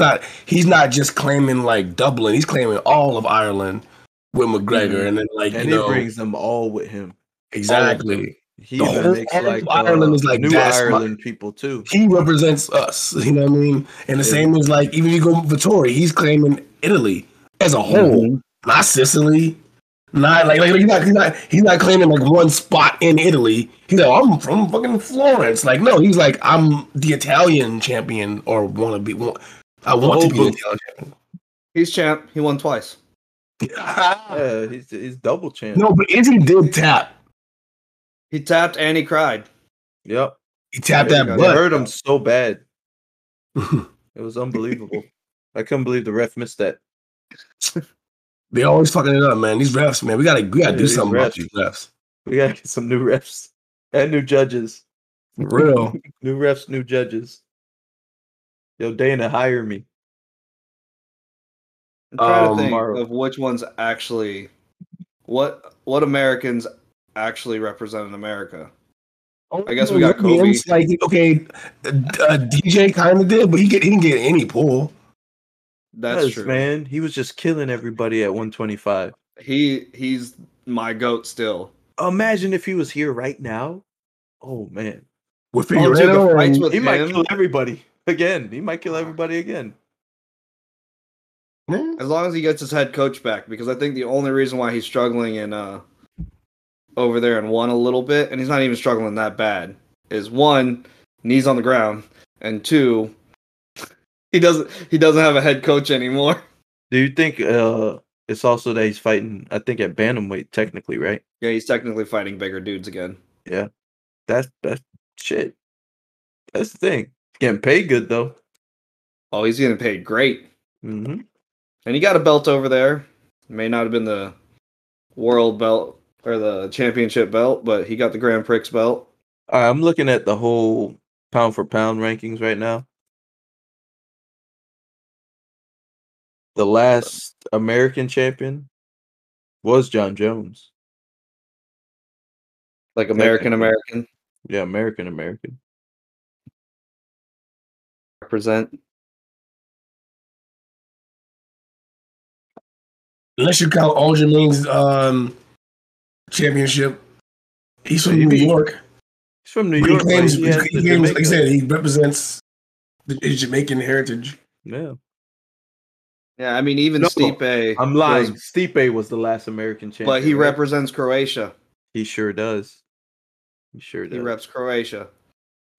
not just claiming like Dublin, he's claiming all of Ireland with McGregor. Mm-hmm. And then like and he brings them all with him. Exactly. He makes like Ireland is like New Ireland people too. He represents us, you know what I mean? And the same is like even if you go Vittori, he's claiming Italy as a whole, not Sicily. Not like he's not claiming like one spot in Italy. He's like, I'm from fucking Florence. Like, no, he's like, I'm the Italian champion or I want to be the Italian champion. He's champ. He won twice. Yeah, he's double champ. No, but Izzy did tap. He tapped and he cried. Yep. He tapped that butt. It hurt him so bad. It was unbelievable. I couldn't believe the ref missed that. They always fucking it up, man. These refs, man. We gotta do something about these refs. We gotta get some new refs and new judges. For real. New refs, new judges. Yo, Dana, hire me. I'm trying to think of which ones actually what Americans actually represent in America. I guess we got Kobe. Like, okay, DJ kind of did, but he didn't get any pull. That's true, man. He was just killing everybody at 125. He's my goat still. Imagine if he was here right now. Oh man, with Figueredo, he might kill everybody. again. He might kill everybody again. As long as he gets his head coach back, because I think the only reason why he's struggling in over there and won a little bit, and he's not even struggling that bad, is one, knees on the ground, and two, he doesn't have a head coach anymore. Do you think it's also that he's fighting, I think, at bantamweight technically, right? Yeah, he's technically fighting bigger dudes again. Yeah, that's shit. That's the thing. He's getting paid good though. Oh, he's getting paid great. Mm-hmm. And he got a belt over there. May not have been the world belt or the championship belt, but he got the Grand Prix belt. All right, I'm looking at the whole pound for pound rankings right now. The last American champion was Jon Jones. Like American? Yeah, American. Represent. Unless you count Aljamain's championship. He's from New York. He's from New York. Like I said, he represents his Jamaican heritage. Yeah. Yeah, I mean, Stipe. I'm lying. Stipe was the last American champion. But he represents Croatia. He sure does. He reps Croatia.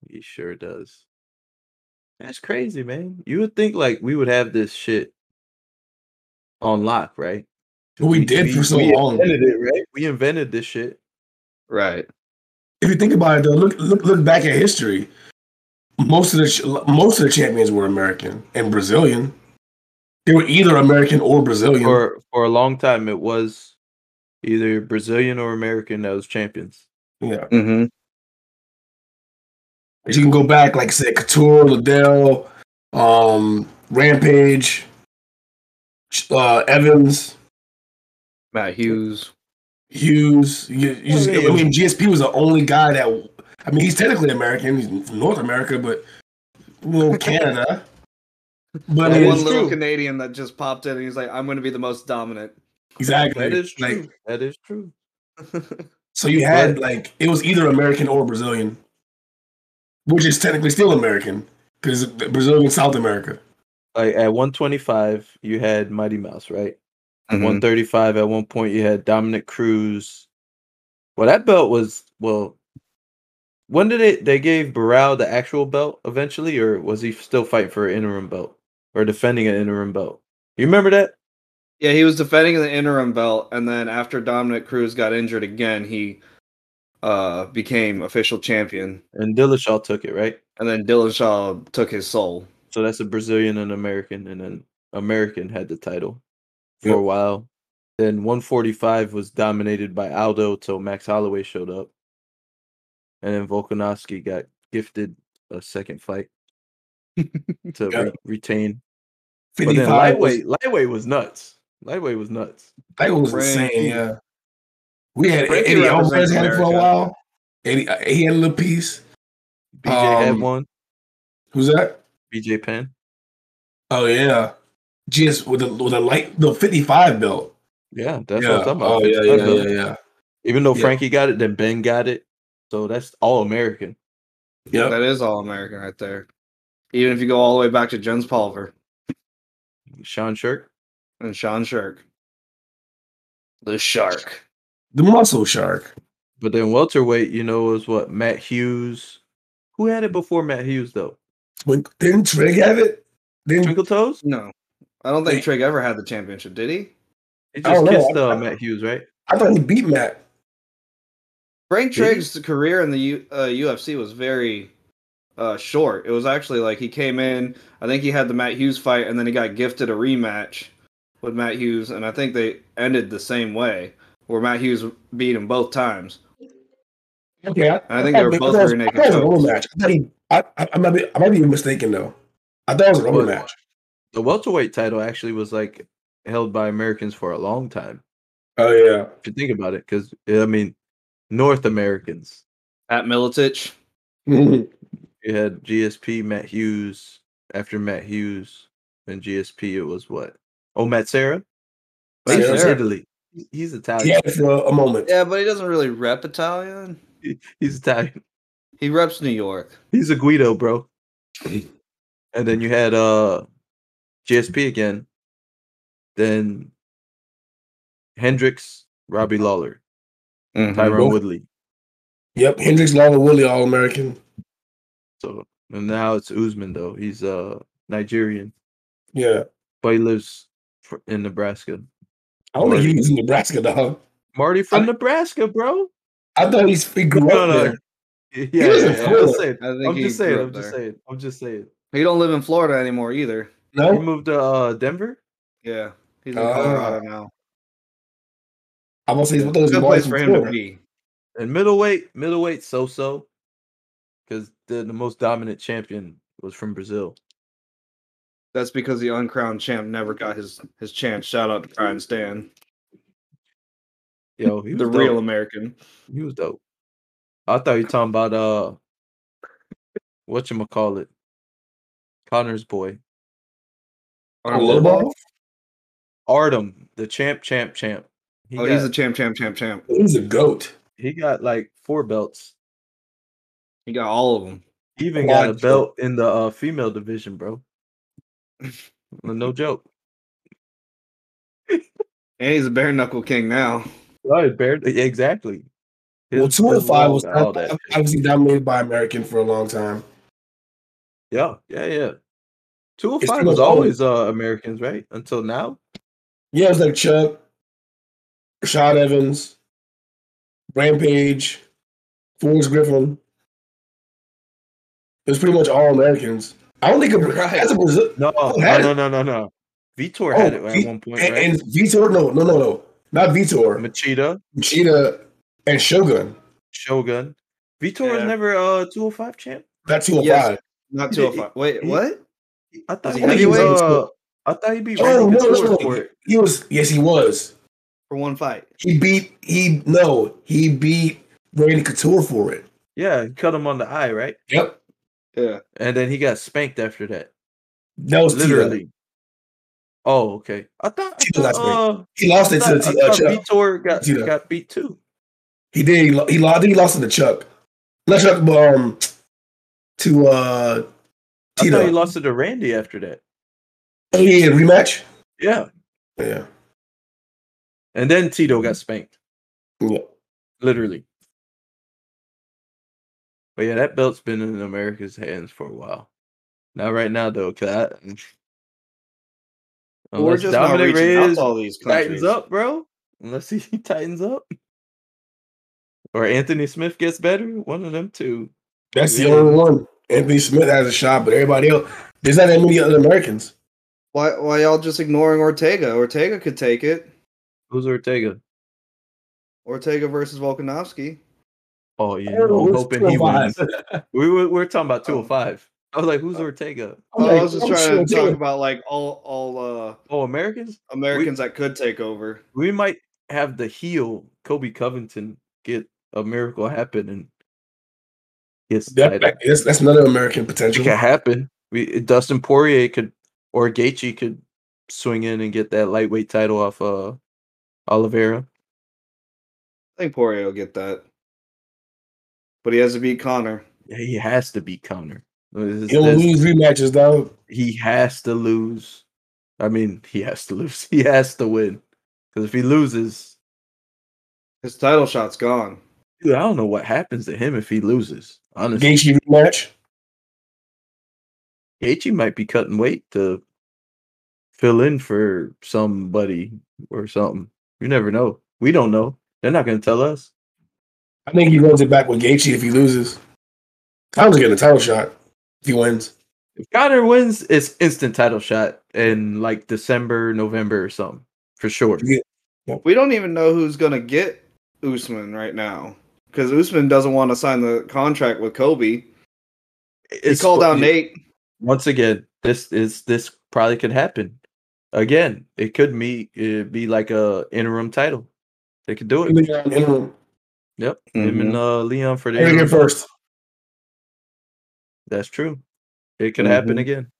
He sure does. That's crazy, man. You would think, like, we would have this shit on lock, right? We did for so long. We invented this shit. Right. If you think about it, though, look back at history. Most of the champions were American and Brazilian. They were either American or Brazilian. For a long time, it was either Brazilian or American that was champions. Yeah. Mm-hmm. You can go back, like I said, Couture, Liddell, Rampage, Evans, Matt Hughes. GSP was the only guy that, I mean, he's technically American. He's from North America, but Canada. But and one little Canadian that just popped in, and he's like, "I'm going to be the most dominant." Exactly. That is true. So you had it was either American or Brazilian, which is technically still American because Brazilian South America. Like at 125, you had Mighty Mouse, right? Mm-hmm. 135, at one point you had Dominic Cruz. Well, that belt was When did they gave Barao the actual belt eventually, or was he still fighting for an interim belt or defending an interim belt? You remember that? Yeah, he was defending the interim belt, and then after Dominic Cruz got injured again, he became official champion. And Dillashaw took it, right? And then Dillashaw took his soul. So that's a Brazilian and American, and then American had the title for a while. Then 145 was dominated by Aldo till Max Holloway showed up. And then Volkanovski got gifted a second fight to retain. But then lightweight was nuts. Lightweight was insane, yeah. We had Eddie Alvarez had it for a while. He had a little piece. BJ had one. Who's that? BJ Penn. Oh yeah, just with the 55 belt. Yeah, that's what I'm talking about. Oh yeah. Even though Frankie got it, then Ben got it, so that's all American. Yeah, that is all American right there. Even if you go all the way back to Jens Pulver, Sean Sherk, the shark, the muscle shark. But then welterweight, was what Matt Hughes. Who had it before Matt Hughes though? Didn't Trig have it? Twinkletoes? No. I don't think Trig ever had the championship, did he? He just kissed Matt Hughes, right? I thought he beat Matt. Frank Trig's career in the UFC was very short. It was actually he came in, I think he had the Matt Hughes fight, and then he got gifted a rematch with Matt Hughes, and I think they ended the same way, where Matt Hughes beat him both times. Okay, I think they were both rear naked. I thought it was a roll match. I might be mistaken though. I thought it was a rubber match. The welterweight title actually was held by Americans for a long time. Oh yeah, if you think about it, because North Americans. Pat Miletic. You had GSP, Matt Hughes. After Matt Hughes and GSP, it was what? Oh, Matt Serra. He's from Italy. He's Italian. Yeah, for a moment. Yeah, but he doesn't really rep Italian. He's Italian. He reps New York. He's a Guido, bro. And then you had GSP again. Then Hendricks, Robbie Lawler, Tyron Woodley. Yep, Hendricks, Lawler, Woodley, All-American. So and now it's Usman, though. He's Nigerian. Yeah. But he lives in Nebraska. I don't think he lives in Nebraska, dog. Marty from Nebraska, bro. I thought he grew up there. Yeah, I'm just saying. He don't live in Florida anymore either. No, he moved to Denver. Yeah, he's in Colorado now. I'm gonna say he's one of those boys for him to be. And middleweight, so-so, because the most dominant champion was from Brazil. That's because the uncrowned champ never got his chance. Shout out to Brian Stan. Yo, he was the dope. Real American. He was dope. I thought you were talking about whatchamacallit? Connor's boy. Artem, the champ. He's the champ. He's a goat. He got like 4 belts. He got all of them. He even got a belt in the female division, bro. No joke. And he's a bare knuckle king now. Right, exactly. Well, 205 was obviously dominated by American for a long time. Yeah. 205 was always Americans, right? Until now? Yeah, it was like Chuck, Rashad Evans, Rampage, Forrest Griffin. It was pretty much all Americans. I don't think that's a Brazil. No. Vitor had it at one point, right? And Vitor, no. Not Vitor. Machida. And Shogun. Vitor was never 205 champ. Not 205. Yes. Not 205. Wait, what? I thought he was. I thought he beat Randy Couture for it. He was. Yes, he was. For one fight, he beat Randy Couture for it. Yeah, he cut him on the eye, right? Yep. Yeah. And then he got spanked after that. That was literally. Tito. Oh, okay. He lost it to Vitor got beat too. He did. He lost it to Chuck. Not Chuck, but to Tito. I thought he lost it to Randy after that. Oh yeah, rematch. Yeah. And then Tito got spanked. Yeah, literally. But yeah, that belt's been in America's hands for a while. Not right now though, because we're just not reaching out to all these countries. Tightens up, bro. Unless he tightens up. Or Anthony Smith gets better. One of them two. That's the only one. Anthony Smith has a shot, but everybody else, there's not that many other Americans. Why y'all just ignoring Ortega? Ortega could take it. Who's Ortega? Ortega versus Volkanovski. Oh yeah, I'm hoping he wins. we were talking about 205. I was like, who's Ortega? I was just trying to talk about like all Americans. Americans that could take over. We might have the heel Colby Covington get a miracle happen, and that's another American potential. It could happen. Dustin Poirier could, or Gaethje could swing in and get that lightweight title off Oliveira. I think Poirier will get that, but he has to beat Connor. Yeah, he has to beat Connor. He'll lose rematches, though. He has to lose. I mean, he has to lose. He has to win, because if he loses, his title shot's gone. Dude, I don't know what happens to him if he loses. Honestly, Gaethje rematch. Gaethje might be cutting weight to fill in for somebody or something. You never know. We don't know. They're not going to tell us. I think he runs it back with Gaethje if he loses. Connor's getting a title shot if he wins. If Connor wins, it's instant title shot in like December, November, or something for sure. Yeah. We don't even know who's going to get Usman right now, because Usman doesn't want to sign the contract with Kobe. He called out Nate. Once again, this probably could happen. Again, it could be like a interim title. They could do it. Leon, interim. Yep, him and Leon for the interim first. That's true. It could happen again.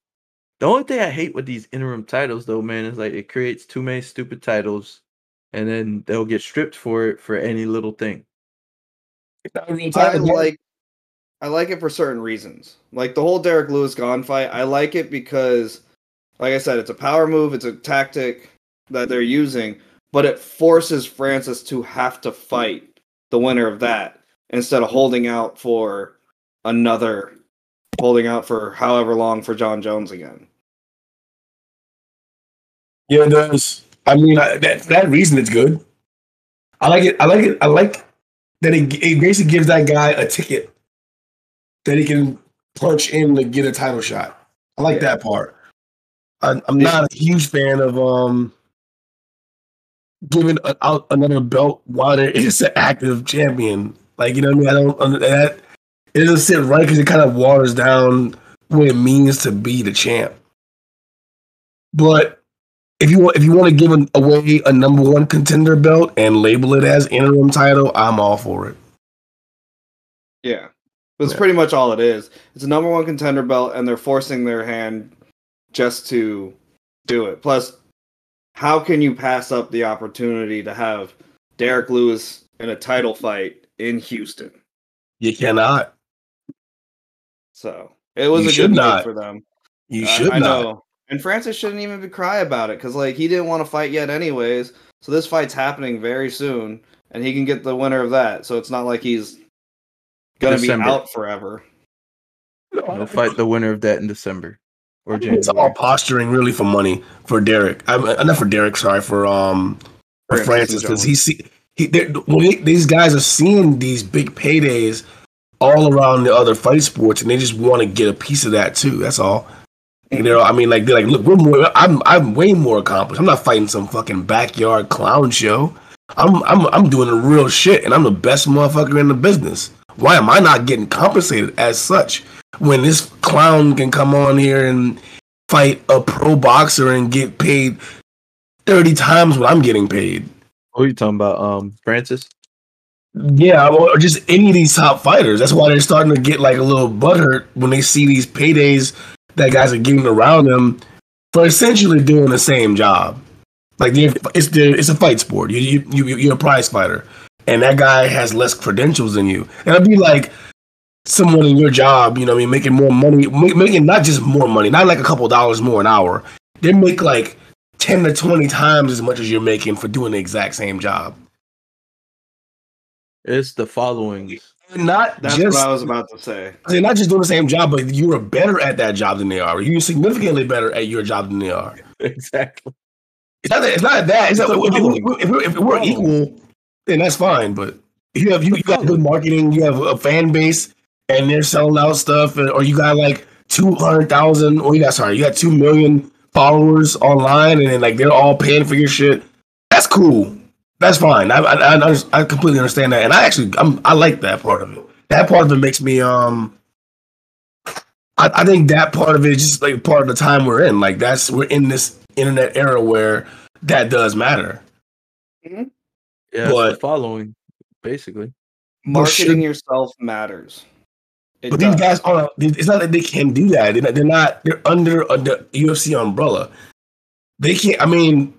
The only thing I hate with these interim titles, though, man, is like it creates too many stupid titles. And then they'll get stripped for it for any little thing. I like. I like it for certain reasons. Like the whole Derrick Lewis Gane fight, I like it because, like I said, it's a power move, it's a tactic that they're using, but it forces Francis to have to fight the winner of that instead of holding out for another, holding out for however long for Jon Jones again. Yeah, it does. I mean, that reason is good. I like it. I like it. I like that it basically gives that guy a ticket that he can punch in to get a title shot. I like that part. I'm not a huge fan of giving out another belt while there is an active champion. Like, you know what I mean? It doesn't sit right because it kind of waters down what it means to be the champ. But if you want to give away a number one contender belt and label it as interim title, I'm all for it. Yeah. That's pretty much all it is. It's a number one contender belt, and they're forcing their hand just to do it. Plus, how can you pass up the opportunity to have Derrick Lewis in a title fight in Houston? You cannot. So, it was a good night for them. You should not. I know. And Francis shouldn't even be cry about it, because like he didn't want to fight yet anyways. So this fight's happening very soon, and he can get the winner of that. So it's not like he's going to be out forever. He'll fight the winner of that in December. Or January. It's all posturing really for money for Derrick. Not for Derrick, sorry, for Francis. Because these guys are seeing these big paydays all around the other fight sports, and they just want to get a piece of that too. That's all. You know, I mean, like they're like, look, I'm way more accomplished. I'm not fighting some fucking backyard clown show. I'm doing the real shit, and I'm the best motherfucker in the business. Why am I not getting compensated as such when this clown can come on here and fight a pro boxer and get paid 30 times what I'm getting paid? What are you talking about, Francis? Yeah, or just any of these top fighters. That's why they're starting to get like a little butthurt when they see these paydays that guys are getting around them for essentially doing the same job. Like it's a fight sport. You're a prize fighter, and that guy has less credentials than you. And it'd be like someone in your job, you know what I mean, making more money, making not just more money, not like a couple dollars more an hour. They make like 10 to 20 times as much as you're making for doing the exact same job. It's the following. That's what I was about to say. They're not just doing the same job, but you are better at that job than they are. You're significantly better at your job than they are. Exactly. It's not that. It's not, if we're equal, then that's fine. But you got good marketing, you have a fan base, and they're selling out stuff, or you got like 200,000, or you got 2 million followers online, and then like they're all paying for your shit. That's cool. That's fine. I completely understand that, and I like that part of it. That part of it makes me I think that part of it is just like part of the time we're in. Like we're in this internet era where that does matter. Mm-hmm. Yeah, but it's the following basically marketing yourself matters. These guys aren't. It's not that they can do that. They're not. They're under the UFC umbrella. They can't. I mean,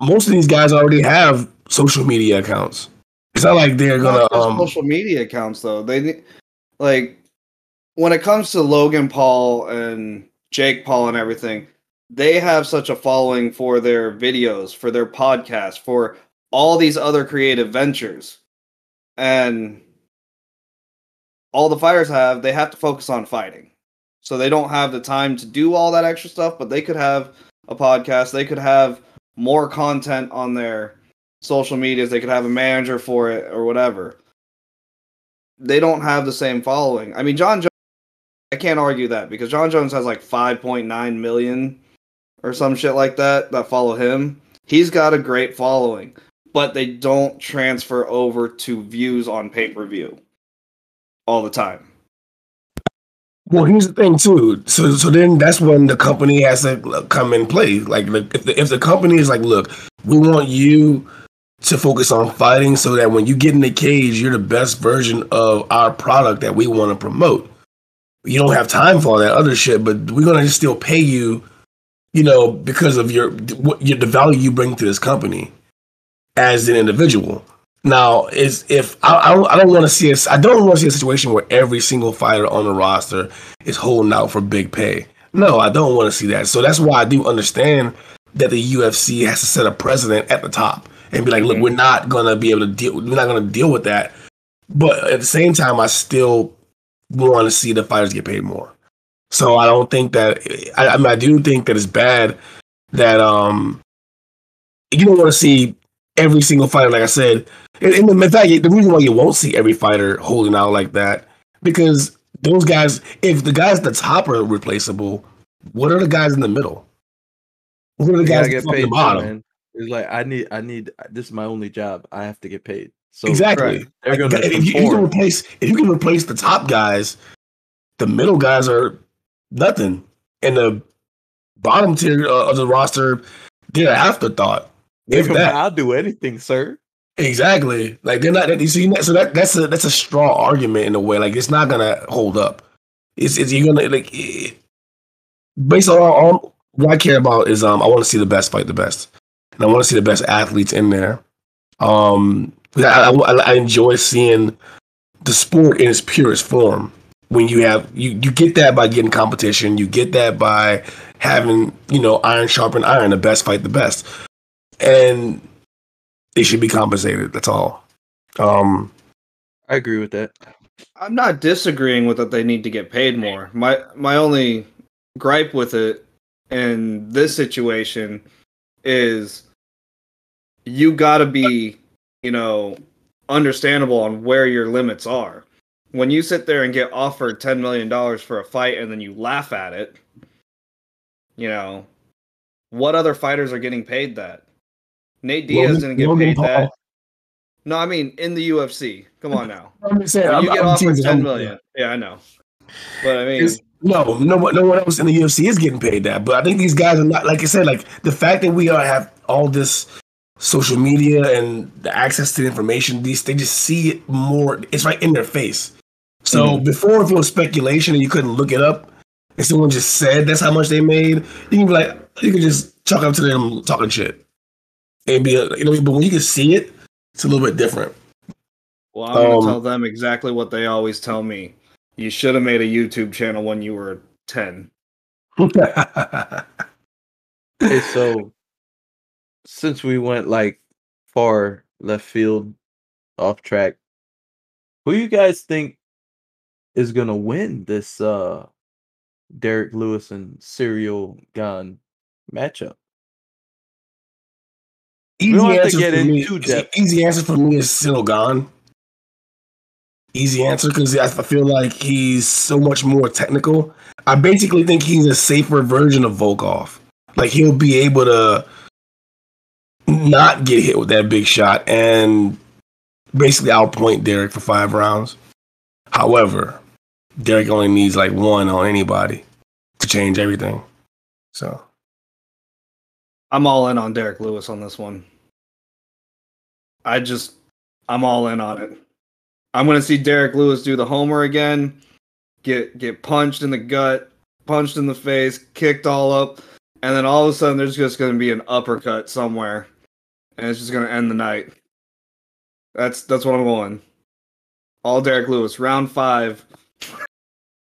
most of these guys already have social media accounts. It's not like they're gonna social media accounts though. They like when it comes to Logan Paul and Jake Paul and everything, they have such a following for their videos, for their podcasts, for all these other creative ventures, and all the fighters have to focus on fighting, so they don't have the time to do all that extra stuff. But they could have a podcast. They could have more content on their social medias. They could have a manager for it or whatever. They don't have the same following. I mean, Jon Jones, I can't argue that because Jon Jones has like 5.9 million or some shit like that follow him. He's got a great following, but they don't transfer over to views on pay-per-view all the time. Well, here's the thing too. So then that's when the company has to come in play. Like, if the company is like, look, we want you to focus on fighting, so that when you get in the cage, you're the best version of our product that we want to promote. You don't have time for all that other shit, but we're gonna just still pay you, you know, because of the value you bring to this company as an individual. Now, is if I don't want to see us, I don't want to see a situation where every single fighter on the roster is holding out for big pay. No, I don't want to see that. So that's why I do understand that the UFC has to set a precedent at the top and be like, look, we're not gonna be able to deal. We're not gonna deal with that. But at the same time, I still want to see the fighters get paid more. So I don't think that. I mean, I do think that it's bad that you don't want to see every single fighter. Like I said, in fact, the reason why you won't see every fighter holding out like that, because those guys, if the guys at the top are replaceable, what are the guys in the middle? What are the guys at the bottom? Man. It's like I need. This is my only job. I have to get paid. So exactly. Right, like, if you can replace the top guys, the middle guys are nothing, and the bottom tier of the roster, they're an afterthought. If that, I'll do anything, sir. Exactly. Like they're not. So that's a strong argument in a way. Like it's not gonna hold up. It's you're gonna like. Based on all what I care about is I want to see the best fight the best, and I want to see the best athletes in there. I enjoy seeing the sport in its purest form. When you have you get that by getting competition, you get that by having iron sharpen iron, the best fight the best, and they should be compensated. That's all. I agree with that. I'm not disagreeing with that. They need to get paid more. My only gripe with it in this situation is you got to be understandable on where your limits are. When you sit there and get offered $10 million for a fight and then you laugh at it, what other fighters are getting paid that? Nate Diaz didn't get paid that. No, I mean, in the UFC. Come on now. I'm offered $10 million. Yeah, I know. But I mean... No one else in the UFC is getting paid that. But I think these guys are not... Like I said, like the fact that we have all this... social media and the access to the information, they just see it more. It's right in their face. So before, if it was speculation and you couldn't look it up, and someone just said that's how much they made, you can be like, you can just chalk up to them talking shit. And be, but when you can see it, it's a little bit different. Well, I'm gonna tell them exactly what they always tell me. You should have made a YouTube channel when you were 10. Hey, so. Since we went like far left field, off track, who you guys think is gonna win this Derrick Lewis and Ciryl Gane matchup? Easy answer for me is Ciryl Gane. Easy answer because I feel like he's so much more technical. I basically think he's a safer version of Volkov. Like he'll be able to not get hit with that big shot and basically outpoint Derrick for 5 rounds. However, Derrick only needs like one on anybody to change everything. So I'm all in on Derrick Lewis on this one. I'm all in on it. I'm going to see Derrick Lewis do the homer again, get punched in the gut, punched in the face, kicked all up, and then all of a sudden there's just going to be an uppercut somewhere. And it's just going to end the night. That's what I'm going. All Derrick Lewis, round 5.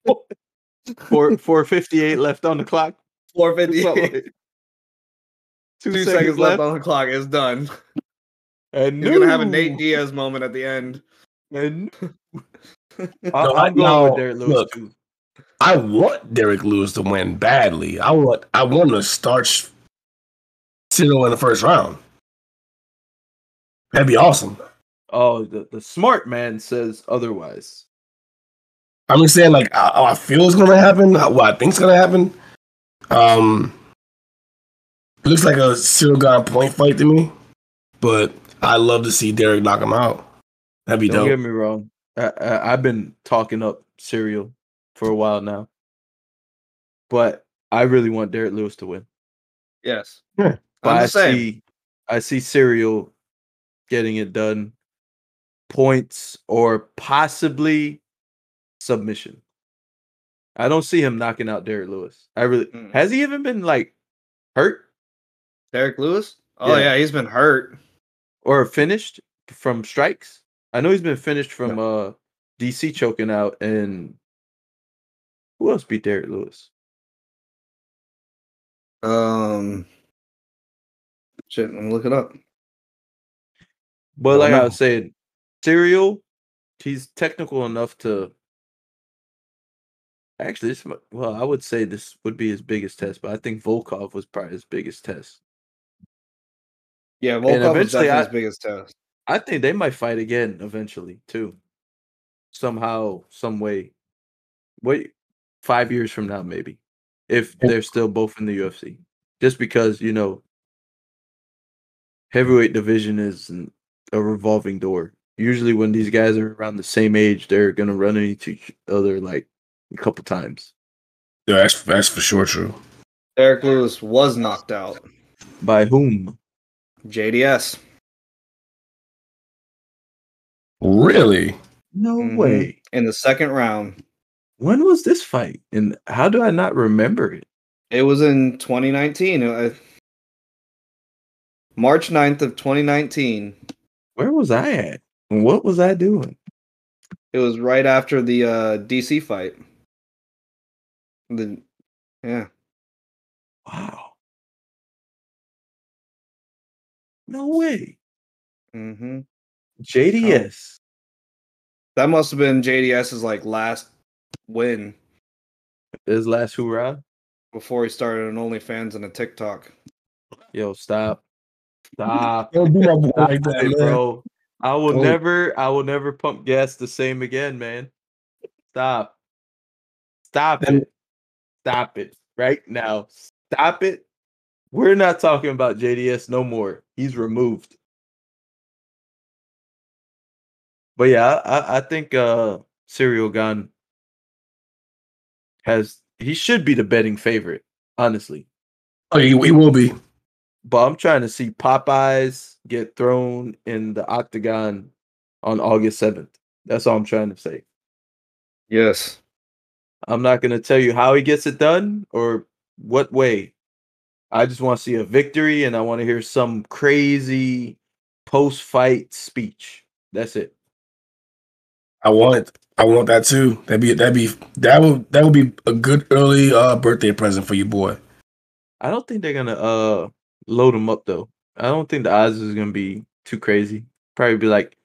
4:58 left on the clock. 4:58. 2 seconds left on the clock. It's done. And you're going to have a Nate Diaz moment at the end. And I'm going with Derrick Lewis too. I want Derrick Lewis to win badly. I want to start Ciryl in the first round. That'd be awesome. Oh, the smart man says otherwise. I'm just saying, like, I feel it's going to happen, what I think's going to happen. It looks like a Ciryl Gane point fight to me, but I love to see Derrick knock him out. That'd be dope. Don't get me wrong. I've been talking up Ciryl for a while now. But I really want Derrick Lewis to win. Yes. Yeah. But I see Ciryl getting it done, points or possibly submission. I don't see him knocking out Derrick Lewis. I really has he even been like hurt? Derrick Lewis? Oh yeah, he's been hurt or finished. from strikes? I know he's been finished from DC choking out, and who else beat Derrick Lewis? Shit, I'm gonna look it up. But like I was saying, Ciryl, he's technical enough to actually. Well, I would say this would be his biggest test, but I think Volkov was probably his biggest test. Yeah, Volkov was definitely his biggest test. I think they might fight again eventually too, somehow, some way. Wait, 5 years from now, maybe, if they're still both in the UFC, just because you know, heavyweight division is a revolving door. Usually, when these guys are around the same age, they're gonna run into each other like a couple times. Yeah, that's for sure true. Derrick Lewis was knocked out by whom? JDS. Really? No way. In the second round. When was this fight? And how do I not remember it? It was in 2019. March 9th of 2019. Where was I at? And what was I doing? It was right after the DC fight. Yeah. Wow. No way. Mm-hmm. JDS. That must have been JDS's like last win. His last hoorah? Before he started on OnlyFans and a TikTok. Yo, stop. Don't do nothing like that, bro. I will never pump gas the same again, man. Stop it. Stop it. Right now. Stop it. We're not talking about JDS no more. He's removed. But yeah, I think Ciryl Gane should be the betting favorite, honestly. Oh, he will be. But I'm trying to see Popeyes get thrown in the octagon on August 7th. That's all I'm trying to say. Yes. I'm not going to tell you how he gets it done or what way. I just want to see a victory, and I want to hear some crazy post-fight speech. That's it. I want that too. That would be a good early birthday present for your boy. I don't think they're gonna load him up though. I don't think the odds is gonna be too crazy. Probably be like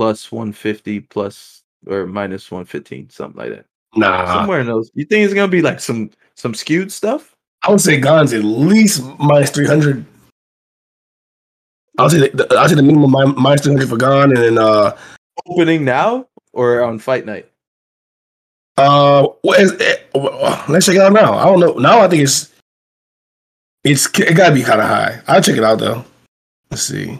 +150, plus or -115, something like that. Nah, somewhere in those. You think it's gonna be like some skewed stuff? I would say Gane's at least -300. I'll say the minimum -300 for Gane, and then opening now or on fight night? Let's check it out now. I don't know. Now I think it gotta be kind of high. I'll check it out though. Let's see.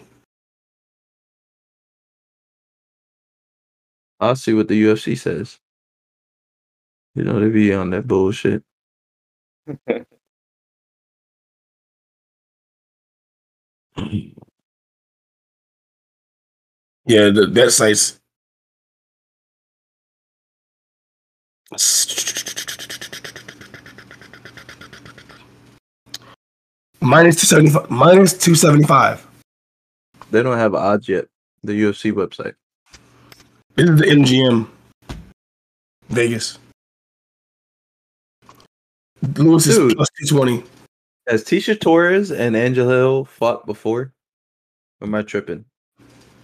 I'll see what the UFC says. You know they be on that bullshit. Yeah, that site's -275. They don't have odds yet. The UFC website. This is the MGM Vegas. Lewis is +220. Has Tisha Torres and Angela Hill fought before? Or am I tripping?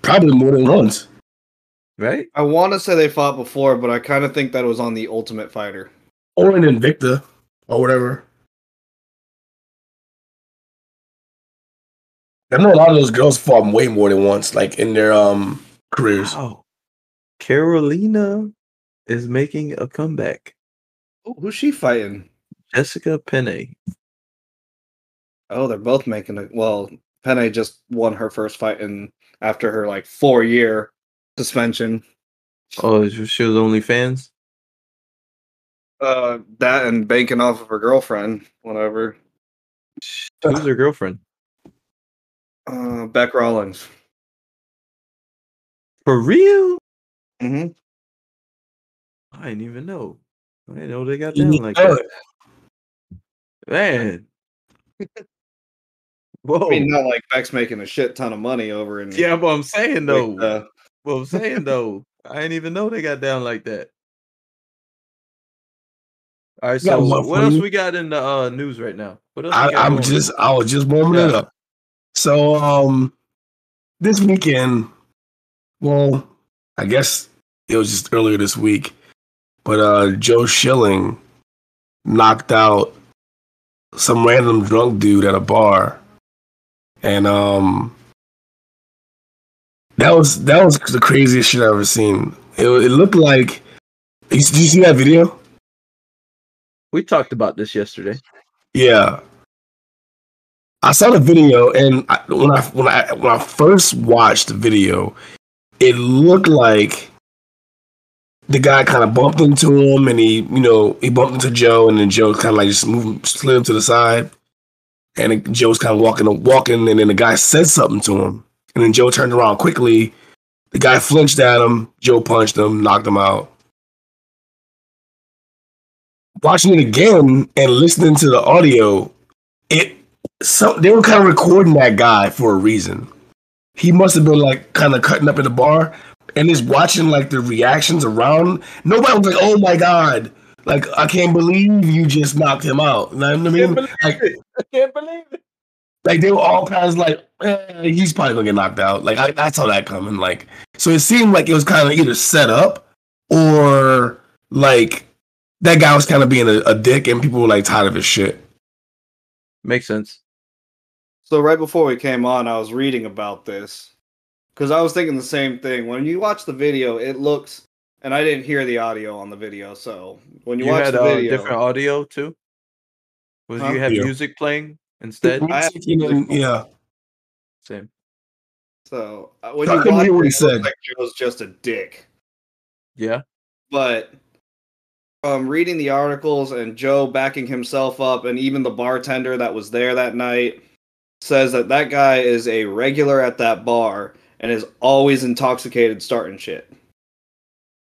Probably more than once, right? I want to say they fought before, but I kind of think that it was on the Ultimate Fighter or an Invicta or whatever. I know a lot of those girls fought way more than once, like in their careers. Wow. Carolina is making a comeback. Ooh, who's she fighting? Jessica Penne. Oh, they're both making a well. Penne just won her first fight after her like 4-year suspension. Oh, she was OnlyFans? That and banking off of her girlfriend, whatever. Who's her girlfriend? Beck Rollins. For real? Mm-hmm. I didn't even know. I didn't know they got down like that. Man. Whoa. I mean, not like Beck's making a shit ton of money over in. Yeah, but I'm saying though. I didn't even know they got down like that. All right, so what else we got in the news right now? What else? I was just warming it up. So this weekend, well, I guess it was just earlier this week, but Joe Schilling knocked out some random drunk dude at a bar, and that was the craziest shit I've ever seen. It looked like. Did you see that video? We talked about this yesterday. Yeah, I saw the video, and when I first watched the video, it looked like the guy kind of bumped into him, and he bumped into Joe, and then Joe kind of like just slid him to the side, and Joe's kind of walking, and then the guy said something to him, and then Joe turned around quickly. The guy flinched at him. Joe punched him, knocked him out. Watching it again and listening to the audio, they were kind of recording that guy for a reason. He must have been like kind of cutting up in the bar. And just watching, like, the reactions around. Nobody was like, oh, my God. Like, I can't believe you just knocked him out. You know what I mean? I can't believe it. Like, they were all kind of like, he's probably going to get knocked out. Like, I saw that coming. Like, so it seemed like it was kind of either set up or, like, that guy was kind of being a dick and people were, like, tired of his shit. Makes sense. So right before we came on, I was reading about this. Because I was thinking the same thing. When you watch the video, it looks... And I didn't hear the audio on the video, so... When you watch the video... You had different audio, too? You had music playing instead? Yeah. Same. So, when you watch it, it like it was just a dick. Yeah. But... reading the articles and Joe backing himself up, and even the bartender that was there that night, says that guy is a regular at that bar... and is always intoxicated starting shit.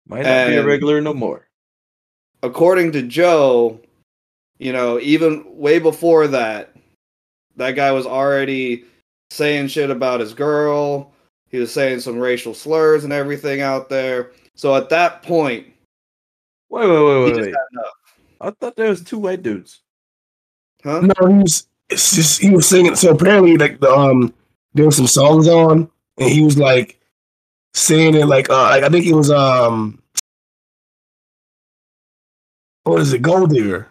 Might not be a regular no more. According to Joe, even way before that, that guy was already saying shit about his girl. He was saying some racial slurs and everything out there. So at that point... Wait. I thought there was two white dudes. Huh? No, he was singing. So apparently like there were some songs on. And he was like saying it like I think it was Gold Digger?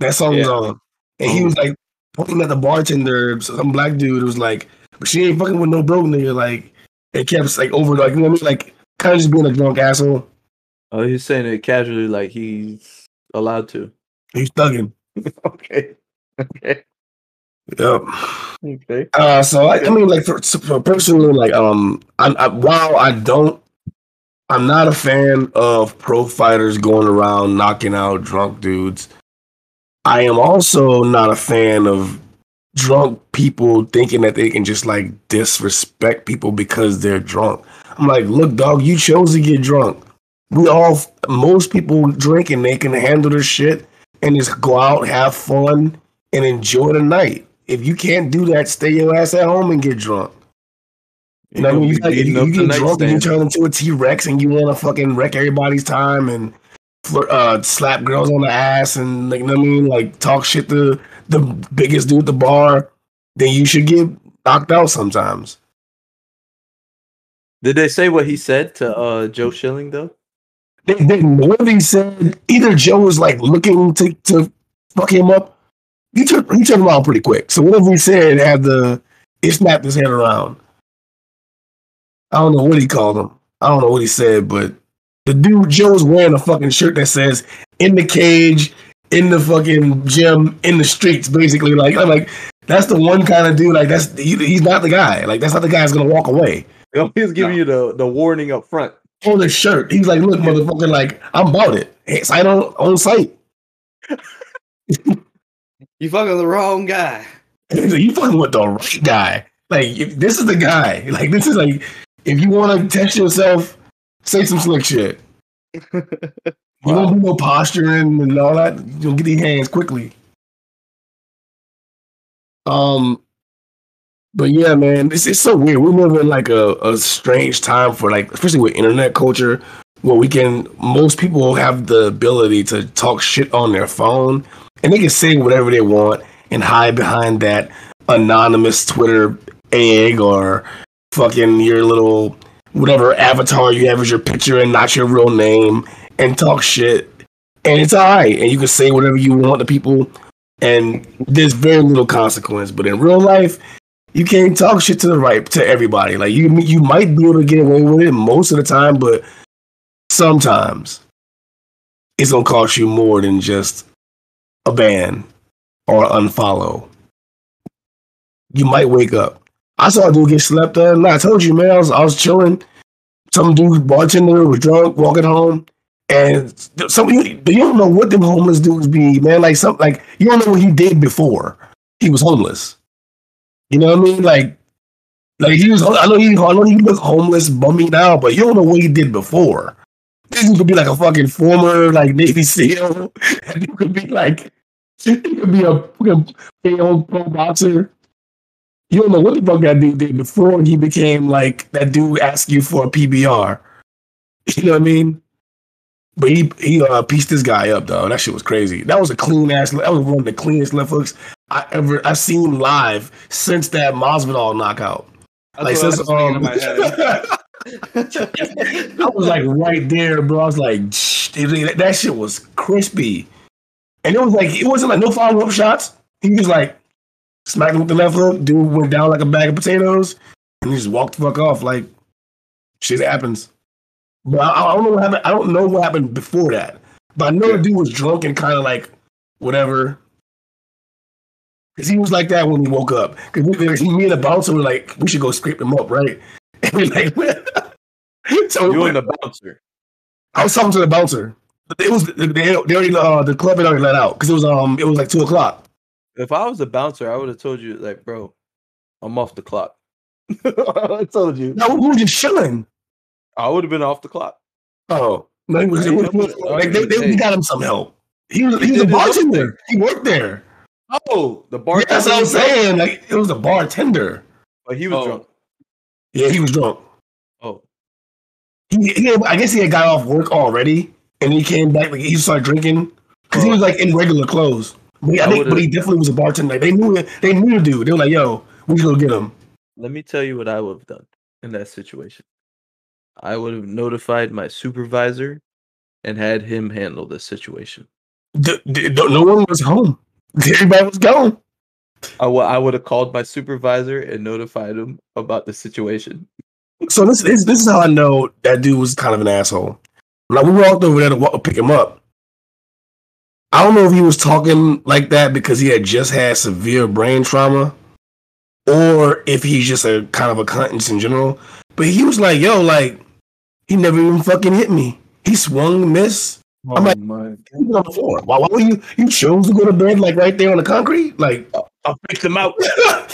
That song was on. And he was like pointing at the bartender, some black dude was like, but she ain't fucking with no broke nigga, like it kept like over like you know what I mean? Like kinda just being a drunk asshole. Oh, he's saying it casually like he's allowed to. He's thugging. Okay. Yep. Okay. So I mean, like for personally, like I'm not a fan of pro fighters going around knocking out drunk dudes. I am also not a fan of drunk people thinking that they can just like disrespect people because they're drunk. I'm like, look, dog, you chose to get drunk. Most people drink and they can handle their shit and just go out, have fun, and enjoy the night. If you can't do that, stay your ass at home and get drunk. You know what I mean? You get drunk and you turn into a T-Rex and you want to fucking wreck everybody's time and slap girls on the ass and, like, you know what I mean? Like, talk shit to the biggest dude at the bar. Then you should get knocked out sometimes. Did they say what he said to Joe Schilling, though? They didn't know what he said. Either Joe was, like, looking to fuck him up. He turned around pretty quick. So whatever he said it snapped his head around. I don't know what he called him. I don't know what he said, but the dude Joe's wearing a fucking shirt that says in the cage, in the fucking gym, in the streets, basically. Like I'm like, that's the one kind of dude, like he's not the guy. Like that's not the guy that's gonna walk away. He's giving you the warning up front. On the shirt. He's like, look, motherfucker, like I'm about it. It's on sight. You fucking the wrong guy. You fucking with the right guy. Like, this is the guy. Like, this is like, if you want to test yourself, say some slick shit. Wow. You don't do no posturing and all that. You'll get these hands quickly. But yeah, man, it's so weird. We live in like a strange time for like, especially with internet culture, where most people have the ability to talk shit on their phone, and they can say whatever they want and hide behind that anonymous Twitter egg or fucking your little whatever avatar you have as your picture and not your real name, and talk shit, and it's all right, and you can say whatever you want to people, and there's very little consequence. But in real life, you can't talk shit to everybody. Like you might be able to get away with it most of the time, but sometimes it's gonna cost you more than just a ban or unfollow. You might wake up. I saw a dude get slept on. And I told you, man, I was chilling. Some dude bartender was drunk, walking home, and you don't know what them homeless dudes be, man. Like you don't know what he did before he was homeless. You know what I mean? Like he was. I know he looked homeless, bummy now, but you don't know what he did before. This could be like a fucking former like Navy SEAL. It could be like a fucking old pro boxer. You don't know what the fuck that dude did before he became like that dude asked you for a PBR. You know what I mean? But he pieced this guy up, though. That shit was crazy. That was a clean ass. That was one of the cleanest left hooks I've seen live since that Masvidal knockout. I was like right there, bro. I was like, that shit was crispy, and it wasn't like no follow up shots. He was like smacking with the left hook. Dude went down like a bag of potatoes, and he just walked the fuck off. Like shit happens. But I don't know what happened. I don't know what happened before that. But I know the dude was drunk and kind of like whatever. Because he was like that when he woke up. Because me and the bouncer were like, we should go scrape him up, right? And we're like, so you and the bouncer. I was talking to the bouncer. But it was the club had already let out because it was like 2:00. If I was a bouncer, I would have told you like, bro, I'm off the clock. I told you. No, we were just chilling. I would have been off the clock. Oh, no, they got him some help. He was a bartender. He worked there. Oh, the bartender. Yeah, that's what I'm saying. Like it was a bartender. But he was drunk. Yeah, he was drunk. Oh, I guess he had got off work already, and he came back. Like he started drinking because he was like in regular clothes. But he definitely was a bartender. Like, they knew the dude. They were like, "Yo, we should go get him." Let me tell you what I would have done in that situation. I would have notified my supervisor and had him handle this situation. No one was home. Everybody was gone. I would have called my supervisor and notified him about the situation. So this is how I know that dude was kind of an asshole. Like, we walked over there to pick him up. I don't know if he was talking like that because he had just had severe brain trauma or if he's just a kind of a conscience in general. But he was like, yo, like, he never even fucking hit me. He swung, missed. Oh, I'm like, on the floor. Why were you chose to go to bed, like, right there on the concrete? Like, I'll fix him out.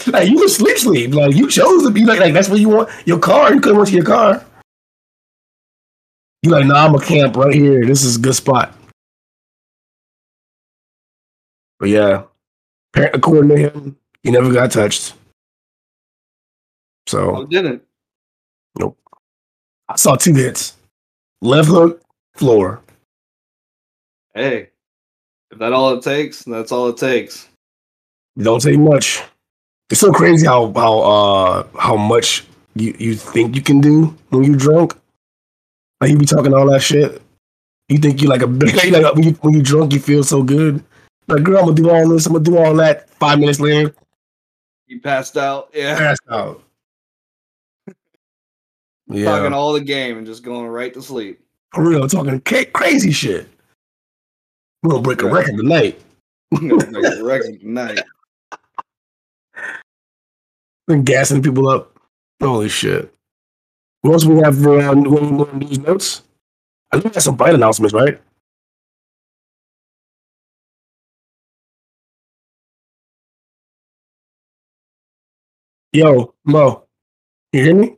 Like, you was sleep. Like, you chose to be like, that's what you want. Your car, you couldn't went to your car. You like, nah, I'm a camp right here. This is a good spot. But yeah, according to him, he never got touched. So. I didn't. Nope. I saw 2 hits. Left hook, floor. Hey, if that's all it takes, that's all it takes. It don't take much. It's so crazy how much you think you can do when you're drunk. Like, you be talking all that shit. You think you're like a big, like when you're drunk, you feel so good. Like, girl, I'm going to do all this, I'm going to do all that. 5 minutes later. You passed out. Yeah. Passed out. Yeah. Talking all the game and just going right to sleep. For real, talking crazy shit. We're gonna break a record tonight. We're gonna break a record tonight. Been gassing people up. Holy shit. What else we have for news notes? I think we got some fight announcements, right? Yo, Mo. You hear me?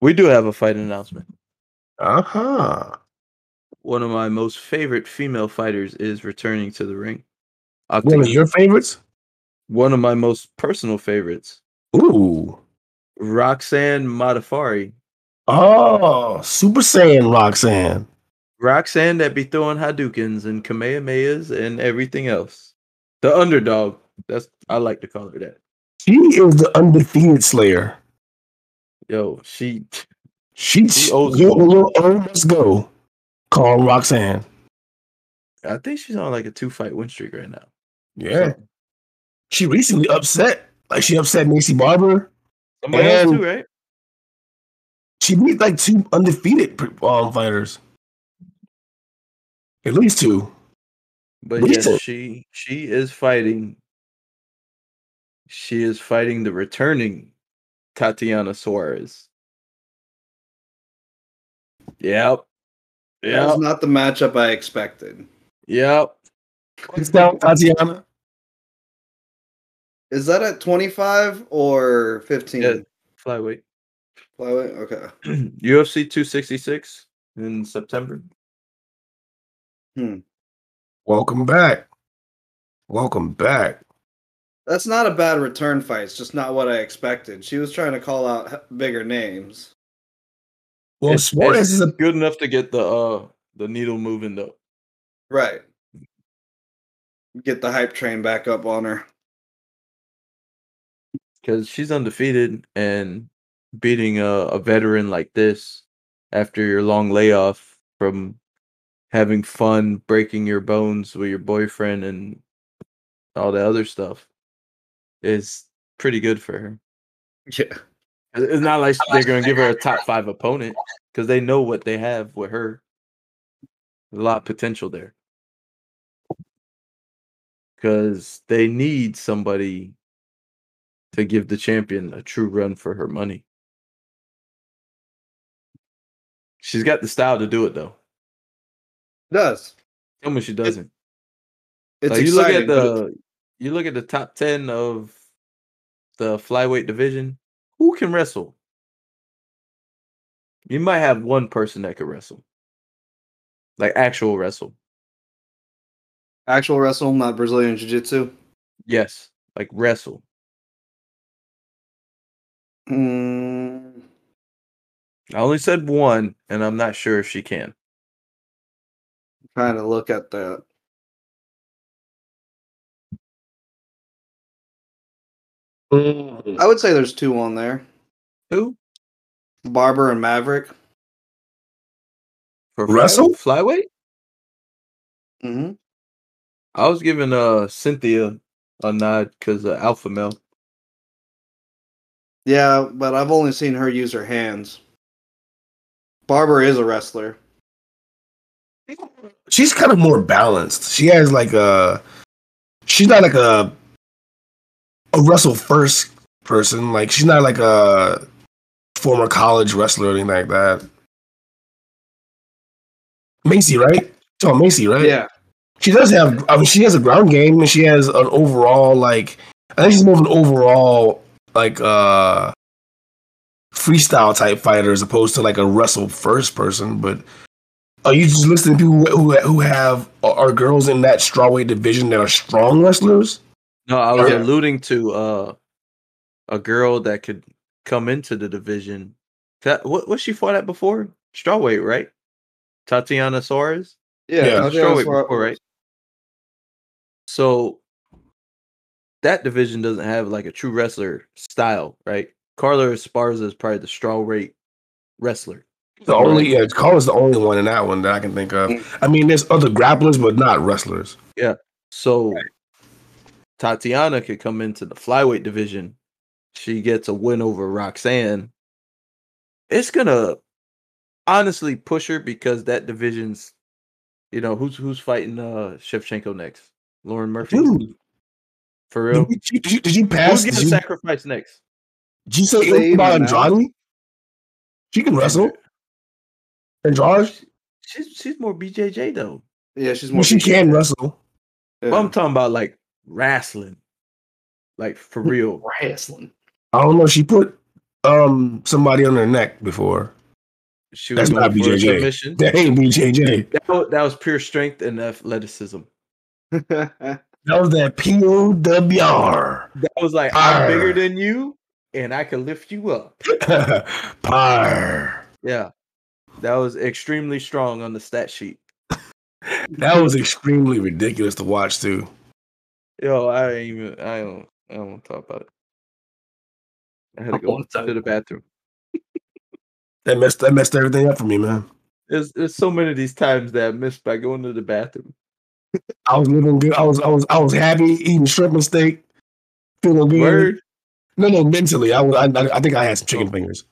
We do have a fight announcement. Uh-huh. One of my most favorite female fighters is returning to the ring. One of your favorites? one of my most personal favorites. Ooh. Roxanne Modafferi. Oh, Super Saiyan Roxanne. Roxanne that be throwing Hadoukens and Kamehamehas and everything else. The underdog. That's, I like to call her that. She is the undefeated Slayer. Yo, she old little let's go. Call Roxanne. I think she's on like a 2-fight win streak right now. Yeah. So, she recently upset. Like she upset Macy Barber. Somebody else too, right? She beat like two undefeated fighters. At least two. But yes, yeah, she is fighting. She is fighting the returning Tatiana Suarez. Yep. That was not the matchup I expected. Yep. What's down, Tatiana? Is that at 25 or 15? Yeah, flyweight. Flyweight? Okay. UFC 266 in September. Welcome back. That's not a bad return fight. It's just not what I expected. She was trying to call out bigger names. Well, Suarez is good enough to get the needle moving, though. Right. Get the hype train back up on her. Because she's undefeated, and beating a veteran like this after your long layoff from having fun, breaking your bones with your boyfriend and all the other stuff is pretty good for her. Yeah. It's not like they're going to give her a top 5 opponent because they know what they have with her. A lot of potential there. Because they need somebody to give the champion a true run for her money. She's got the style to do it, though. Does. Tell me she doesn't. It's like, exciting. You look at the top 10 of the flyweight division. Who can wrestle? You might have one person that could wrestle. Like actual wrestle. Actual wrestle, not Brazilian Jiu-Jitsu? Yes. Like wrestle. I only said one, and I'm not sure if she can. I'm trying to look at that. I would say there's two on there. Who? Barber and Maverick. For wrestle? Flyweight? Mm-hmm. I was giving Cynthia a nod because of Alpha Male. Yeah, but I've only seen her use her hands. Barber is a wrestler. She's kind of more balanced. She has like a... She's not like a wrestle first person. Like she's not like a former college wrestler or anything like that. Macy, right? Oh, Macy, right? Yeah. She does have. I mean, she has a ground game, and she has an overall like. I think she's more of an overall like freestyle type fighter as opposed to like a wrestle first person. But are you just listening to people who have are girls in that strawweight division that are strong wrestlers? No, I was alluding to a girl that could come into the division. What she fought at before? Strawweight, right? Tatiana Suarez? Yeah. Strawweight before, right? So that division doesn't have like a true wrestler style, right? Carla Esparza is probably the strawweight wrestler. Carla's the only one in that one that I can think of. I mean, there's other grapplers, but not wrestlers. Yeah. So... Right. Tatiana could come into the flyweight division. She gets a win over Roxanne. It's going to honestly push her because that division's, you know, who's fighting Shevchenko next? Lauren Murphy? Dude. For real? Did you pass? Who's going to sacrifice next? Did you say about Andrade? She can wrestle. Andrade? She's more BJJ, though. Yeah, she's more BJJ. She can wrestle. Yeah. Well, I'm talking about, like, wrestling, like for real wrestling. I don't know. She put somebody on her neck before. That's not BJJ. That ain't BJJ. That was pure strength and athleticism. That was that POWR. That was like, I'm bigger than you, and I can lift you up. Yeah, that was extremely strong on the stat sheet. That was extremely ridiculous to watch too. Yo, I don't want to talk about it. I had to go to the bathroom. That messed everything up for me, man. There's so many of these times that I missed by going to the bathroom. I was living good. I was happy eating shrimp and steak, feeling good. Word? No, mentally, I think I had some chicken fingers,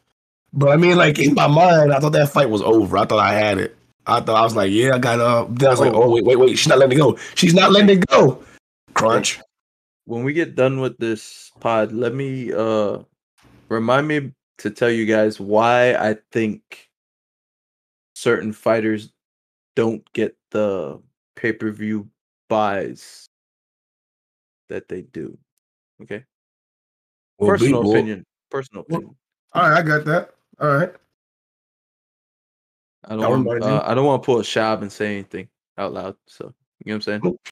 but I mean, like in my mind, I thought that fight was over. I thought I had it. I thought I was like, yeah, I got up. Then I was like, oh wait, she's not letting it go. She's not letting it go. Crunch. When we get done with this pod, let me remind me to tell you guys why I think certain fighters don't get the pay-per-view buys that they do. Okay. Personal opinion. All right, I got that. All right. I don't want to pull a shab and say anything out loud. So you know what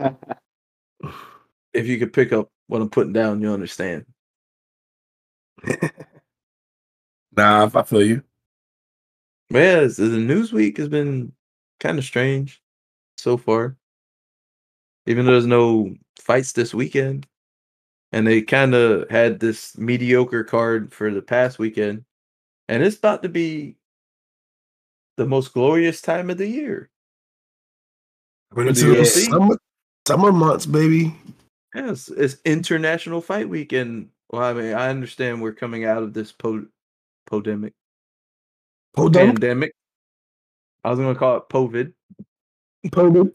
I'm saying? If you could pick up what I'm putting down, you'll understand. Nah, I feel you. But yeah, the news week has been kind of strange so far. Even though there's no fights this weekend. And they kind of had this mediocre card for the past weekend. And it's about to be the most glorious time of the year. We're into the summer months, baby. Yes, it's International Fight Week. And well, I mean, I understand we're coming out of this pandemic. Pandemic. I was going to call it COVID. COVID.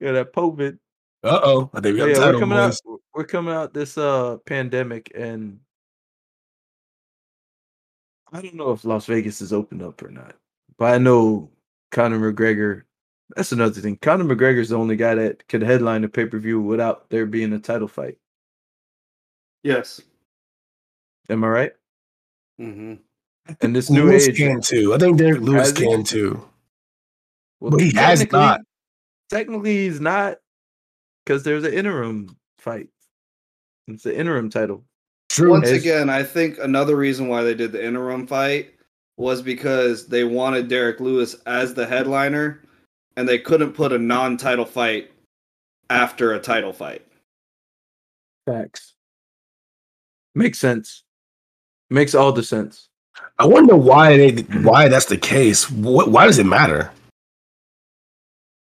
Yeah, that COVID. Uh-oh. I think we got title, boys. We're coming out this pandemic, and I don't know if Las Vegas is open up or not. But I know Conor McGregor. That's another thing. Conor McGregor is the only guy that could headline a pay-per-view without there being a title fight. Yes. Am I right? Mm-hmm. And this new Lewis age can too. I think Derrick Lewis can too. Well, but he has not. Technically, he's not, because there's an interim fight. It's the interim title. True. Once again, I think another reason why they did the interim fight was because they wanted Derrick Lewis as the headliner, and they couldn't put a non-title fight after a title fight. Facts. Makes sense. Makes all the sense. I wonder why that's the case. Why does it matter?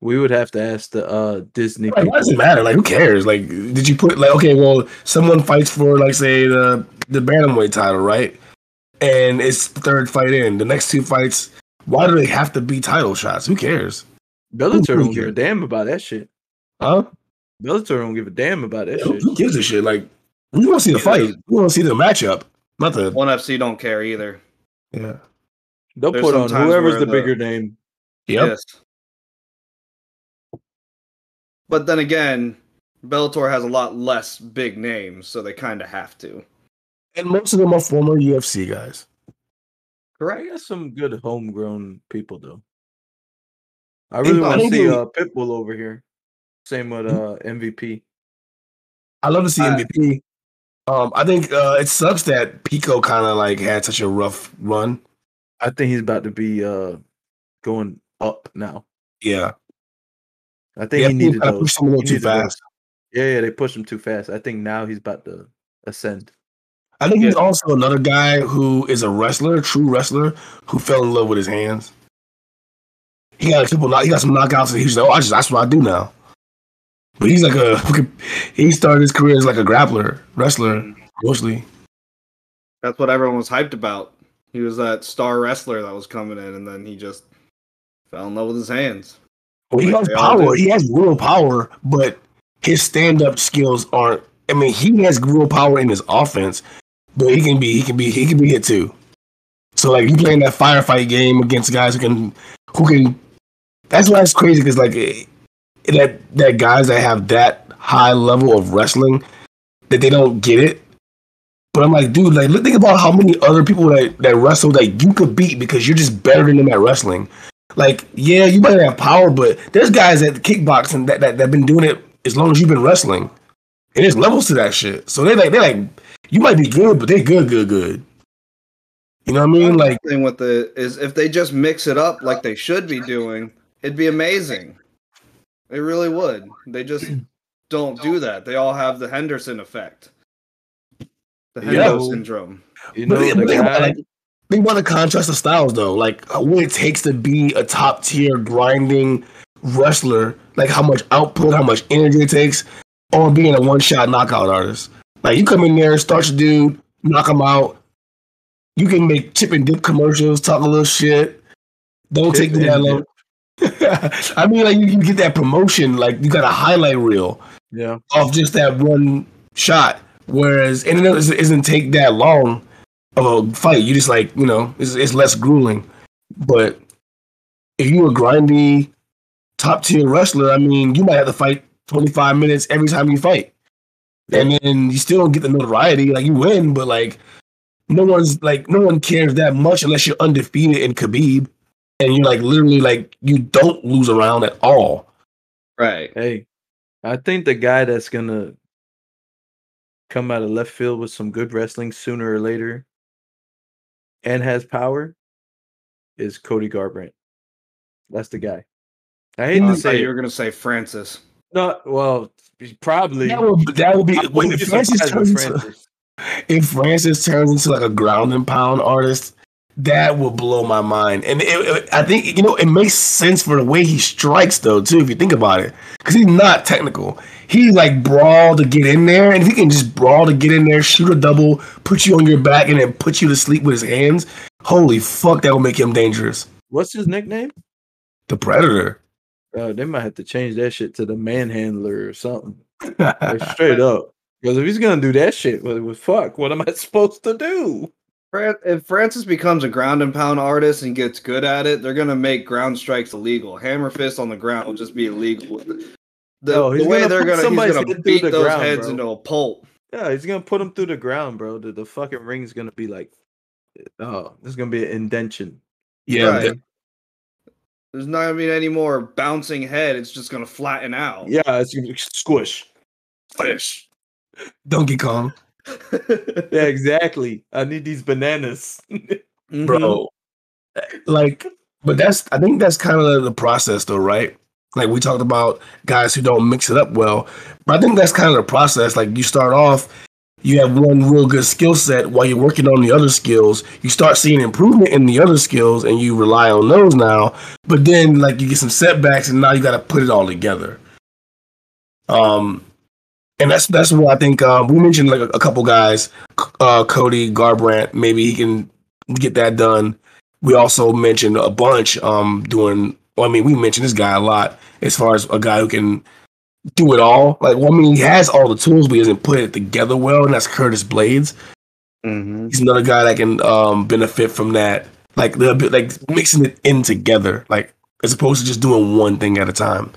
We would have to ask the Disney. Like, why does it matter? Like, who cares? Like, did you put, like, okay, well, someone fights for, like, say the bantamweight title, right? And it's the third fight in. The next two fights, why do they have to be title shots? Who cares? Bellator don't give a damn about that shit. Huh? Bellator don't give a damn about that shit. Who gives a shit? Like, we want to see the fight. We want to see the matchup. Not the ONE FC don't care either. Yeah, they'll put on whoever's the bigger name. Yep. Yes. But then again, Bellator has a lot less big names, so they kind of have to. And most of them are former UFC guys. Correct. I got some good homegrown people, though. I really want to see Pitbull over here. Same with MVP. I love to see MVP. I think it sucks that Pico kind of like had such a rough run. I think he's about to be going up now. Yeah. I think he needed those. Pushed him a little too fast. Yeah, they pushed him too fast. I think now he's about to ascend. I think he's also another guy who is a wrestler, true wrestler, who fell in love with his hands. He got a couple. He got some knockouts, and he's like, "Oh, that's what I do now." But he's like he started his career as like a grappler, wrestler mostly. That's what everyone was hyped about. He was that star wrestler that was coming in, and then he just fell in love with his hands. Well, he has power. He has real power, but his stand-up skills aren't. I mean, he has real power in his offense, but he can be hit too. So like you playing that firefight game against guys who can. That's why it's crazy because like that guys that have that high level of wrestling that they don't get it. But I'm like, dude, like think about how many other people that wrestle that you could beat because you're just better than them at wrestling. Like, yeah, you might have power, but there's guys at kickboxing that have been doing it as long as you've been wrestling. And there's levels to that shit. So they like you might be good, but they good. You know what I mean? Like thing with the is if they just mix it up like they should be doing, it'd be amazing. It really would. They just don't do that. They all have the Henderson effect. The Henderson syndrome. You know, think about the contrast of styles, though. Like, what it takes to be a top-tier, grinding wrestler. Like, how much output, how much energy it takes on being a one-shot knockout artist. Like, you come in there, start your dude, knock him out. You can make chip and dip commercials, talk a little shit. Don't take the yellow. I mean, like, you get that promotion. Like, you got a highlight reel off just that one shot. Whereas, and it doesn't take that long of a fight. You just like, you know, it's less grueling. But if you a grindy, top tier wrestler, I mean, you might have to fight 25 minutes every time you fight, and then you still don't get the notoriety. Like you win, but like no one cares that much unless you're undefeated in Khabib, and you're like literally like you don't lose a round at all. Right. Hey, I think the guy that's gonna come out of left field with some good wrestling sooner or later and has power is Cody Garbrandt. That's the guy. I hate to say you were going to say Francis. No, well, probably. That would be if Francis turns into like a ground and pound artist, that will blow my mind. And I think, you know, it makes sense for the way he strikes, though, too, if you think about it. Because he's not technical. He's like brawl to get in there. And if he can just brawl to get in there, shoot a double, put you on your back, and then put you to sleep with his hands, holy fuck, that will make him dangerous. What's his nickname? The Predator. Oh, they might have to change that shit to the Manhandler or something. Like, straight up. Because if he's going to do that shit, well, fuck, what am I supposed to do? If Francis becomes a ground and pound artist and gets good at it, they're gonna make ground strikes illegal. Hammer fist on the ground will just be illegal. The way they're gonna beat those ground, heads bro. Into a pulp. Yeah, he's gonna put them through the ground, bro. The fucking ring's gonna be like, oh, this is gonna be an indention. Yeah, right. There's not gonna be any more bouncing head. It's just gonna flatten out. Yeah, it's gonna be squish. Donkey Kong. Yeah, exactly. I need these bananas. Bro. Like, but I think that's kind of the process though, right? Like we talked about guys who don't mix it up well. But I think that's kind of the process. Like you start off, you have one real good skill set while you're working on the other skills. You start seeing improvement in the other skills and you rely on those now. But then like you get some setbacks and now you gotta put it all together. And that's what I think we mentioned like a couple guys, Cody Garbrandt. Maybe he can get that done. We also mentioned a bunch we mentioned this guy a lot as far as a guy who can do it all. Like, well, I mean, he has all the tools, but he doesn't put it together well. And that's Curtis Blades. Mm-hmm. He's another guy that can benefit from that, like a bit, like mixing it in together, like as opposed to just doing one thing at a time.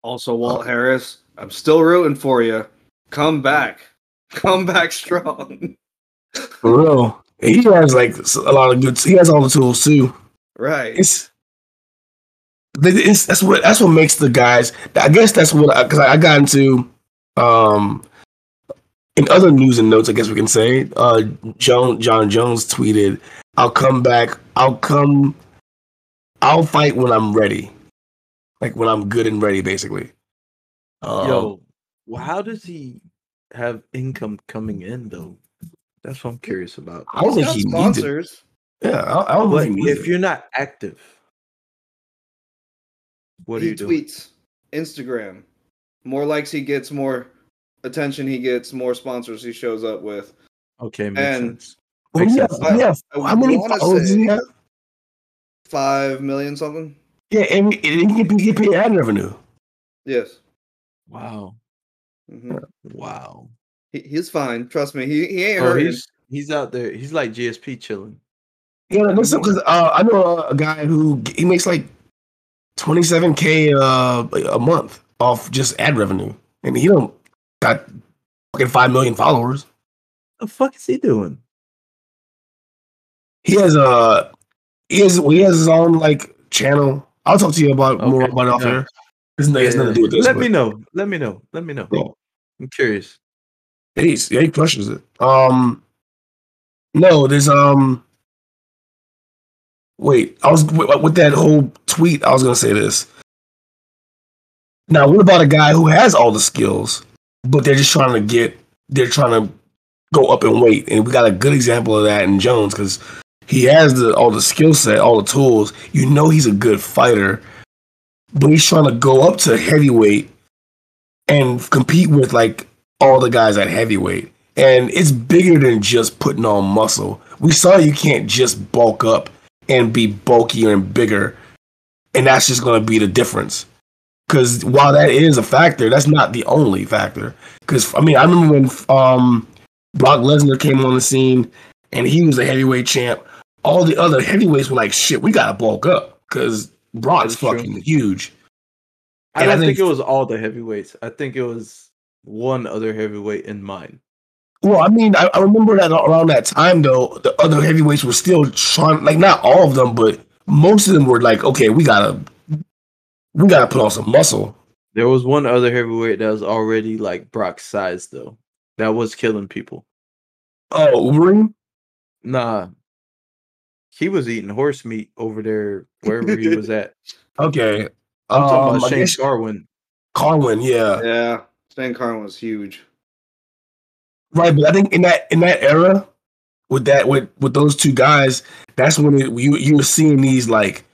Also, Walt Harris. I'm still rooting for you. Come back. Come back strong. For real. He has like a lot of good... He has all the tools too. Right. That's what makes the guys... I guess that's what... Because I got into... in other news and notes, I guess we can say, Jon Jones tweeted, I'll come back. I'll fight when I'm ready. Like when I'm good and ready, basically. Well, how does he have income coming in though? That's what I'm curious about. I don't think he sponsors. Needs it. Yeah, I don't think he needs it. You're not active, what do you do? Tweets, Instagram. More likes he gets, more attention he gets, more sponsors he shows up with. Okay, makes sense. How many followers do you have? 5 million something. Yeah, and he can get paid ad revenue. Yes. Wow. Mm-hmm. Wow. He's fine. Trust me. He ain't hurting. He's out there. He's like GSP chilling. Yeah, because I know a guy who he makes like $27,000 a month off just ad revenue. And he don't got fucking 5 million followers. What the fuck is he doing? He has his own like channel. I'll talk to you about more about it off here. It's nothing to do with this. Let me know. I'm curious. He crushes it. No, there's Wait, I was with that whole tweet. I was gonna say this. Now, what about a guy who has all the skills, but they're just trying to get? They're trying to go up in weight, and we got a good example of that in Jones because he has all the skill set, all the tools. You know, he's a good fighter, but he's trying to go up to heavyweight and compete with like all the guys at heavyweight, and it's bigger than just putting on muscle. We saw you can't just bulk up and be bulkier and bigger, and that's just going to be the difference. Because while that is a factor, that's not the only factor. Because I mean, I remember when Brock Lesnar came on the scene and he was a heavyweight champ. All the other heavyweights were like, "Shit, we gotta bulk up because Brock's fucking huge." And I don't think it was all the heavyweights. I think it was one other heavyweight in mind. Well, I mean, I remember that around that time, though, the other heavyweights were still trying, like, not all of them, but most of them were like, okay, we gotta put on some muscle. There was one other heavyweight that was already, like, Brock's size, though. That was killing people. Oh, Overeem? Nah. He was eating horse meat over there, wherever he was at. Okay. I'm talking about Shane Carwin. Carwin, yeah. Yeah, Shane Carwin was huge. Right, but I think in that era, with those two guys, that's when you were seeing these like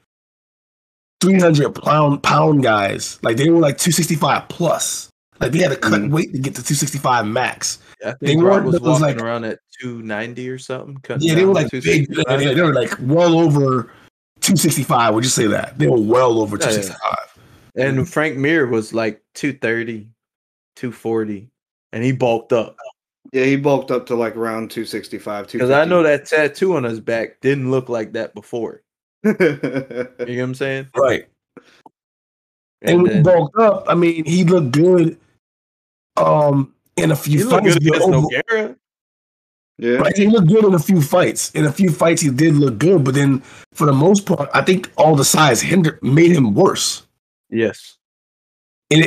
300 pound guys, like they were like 265 plus, like they had to cut weight to get to 265 max. Yeah, I think they Rob was walking like, around at 290 or something. Yeah, they were like big. They were like well over 265. Would you say that they were well over 265? Yeah. And Frank Mir was like 230, 240, and he bulked up. Yeah, he bulked up to like around 265, 250. Because I know that tattoo on his back didn't look like that before. You know what I'm saying? Right. And when he bulked up, I mean, he looked good in a few fights. He looked good against Nogueira. Yeah. Right? He looked good in a few fights. In a few fights, he did look good. But then, for the most part, I think all the size made him worse. Yes. He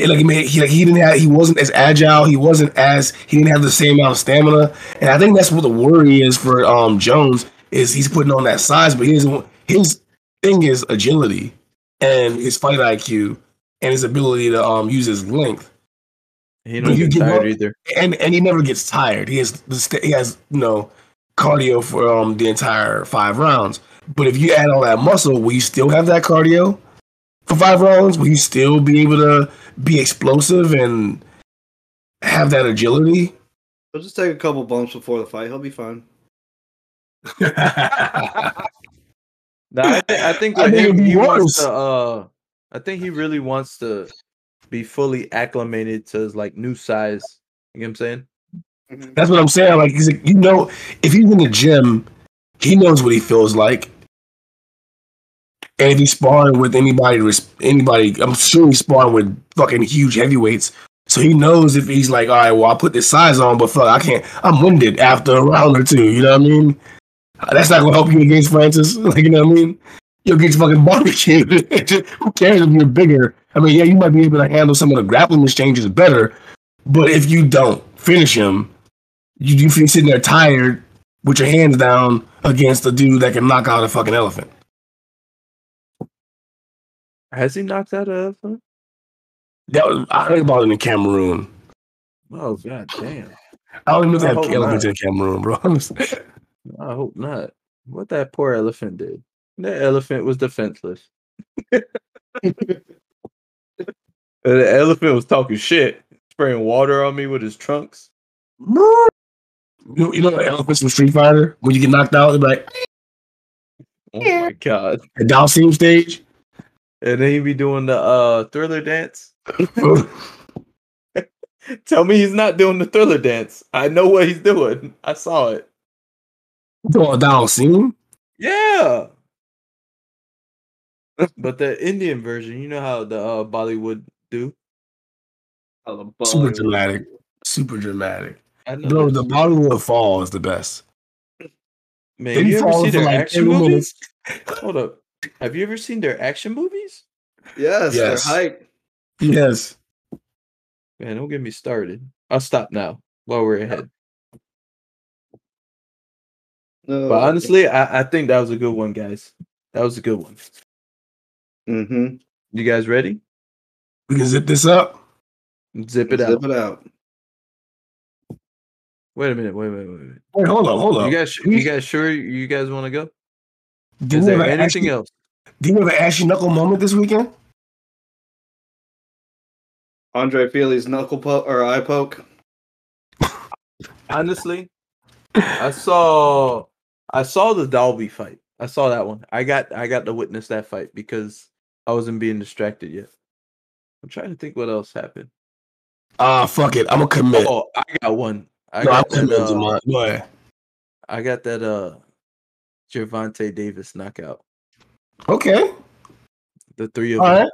wasn't as agile. He didn't have the same amount of stamina. And I think that's what the worry is for Jones is he's putting on that size, but his thing is agility and his fight IQ and his ability to use his length. He don't get tired either, and he never gets tired. He has cardio for the entire 5 rounds. But if you add all that muscle, will you still have that cardio? For 5 rounds, will you still be able to be explosive and have that agility? He'll just take a couple bumps before the fight. He'll be fine. I think he really wants to be fully acclimated to his like new size. You know what I'm saying? That's what I'm saying. Like, he's like, if he's in the gym, he knows what he feels like. And if he's sparring with anybody, I'm sure he's sparring with fucking huge heavyweights. So he knows if he's like, all right, well, I put this size on, but fuck, I'm winded after a round or two. You know what I mean? That's not going to help you against Francis. Like, you know what I mean? You'll get fucking barbecued. Who cares if you're bigger? I mean, yeah, you might be able to handle some of the grappling exchanges better, but if you don't finish him, you're sitting there tired with your hands down against a dude that can knock out a fucking elephant. Has he knocked out an elephant? I heard about it in Cameroon. Oh, god damn. I don't even know if they have elephants in Cameroon, bro. I hope not. What that poor elephant did. That elephant was defenseless. The elephant was talking shit, spraying water on me with his trunks. You know the elephants from Street Fighter? When you get knocked out, they're like... Oh, my god. The Dalsim stage? And then he be doing the Thriller dance. Tell me he's not doing the Thriller dance. I know what he's doing. I saw it. Doing Dalsim? Yeah. But the Indian version, you know how the Bollywood do? Oh, the Bollywood. Super dramatic. Super dramatic. Bro, the Bollywood fall is the best. Man, you ever see their action movies? Hold up. Have you ever seen their action movies? Yes. They're hype. Yes. Man, don't get me started. I'll stop now while we're ahead. No, but honestly, I think that was a good one, guys. That was a good one. Mm-hmm. You guys ready? We can zip this up. Zip it out. Wait a minute. Wait, hold on. You guys sure you guys want to go? Is there anything else? Do you have an ashy knuckle moment this weekend? Andre Feely's knuckle poke or eye poke? Honestly, I saw the Dolby fight. I saw that one. I got to witness that fight because I wasn't being distracted yet. I'm trying to think what else happened. Fuck it. I'm gonna commit. Oh, I got one. I got that Gervonta Davis knockout. Okay. The three of them. Right.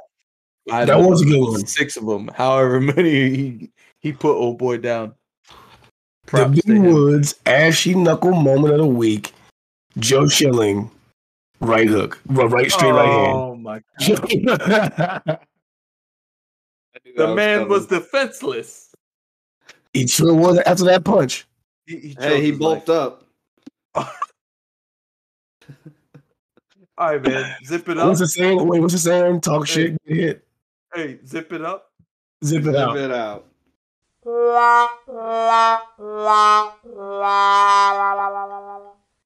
That was a good one. Six of them. However many he put old boy down. The B Woods ashy knuckle moment of the week. Joe Schilling, right hook, right hand. Oh my god! The man was defenseless. He sure was after that punch. He bulked up. All right, man, zip it up. What's the saying? Talk shit, get hit. Hey, zip it up. Zip it out.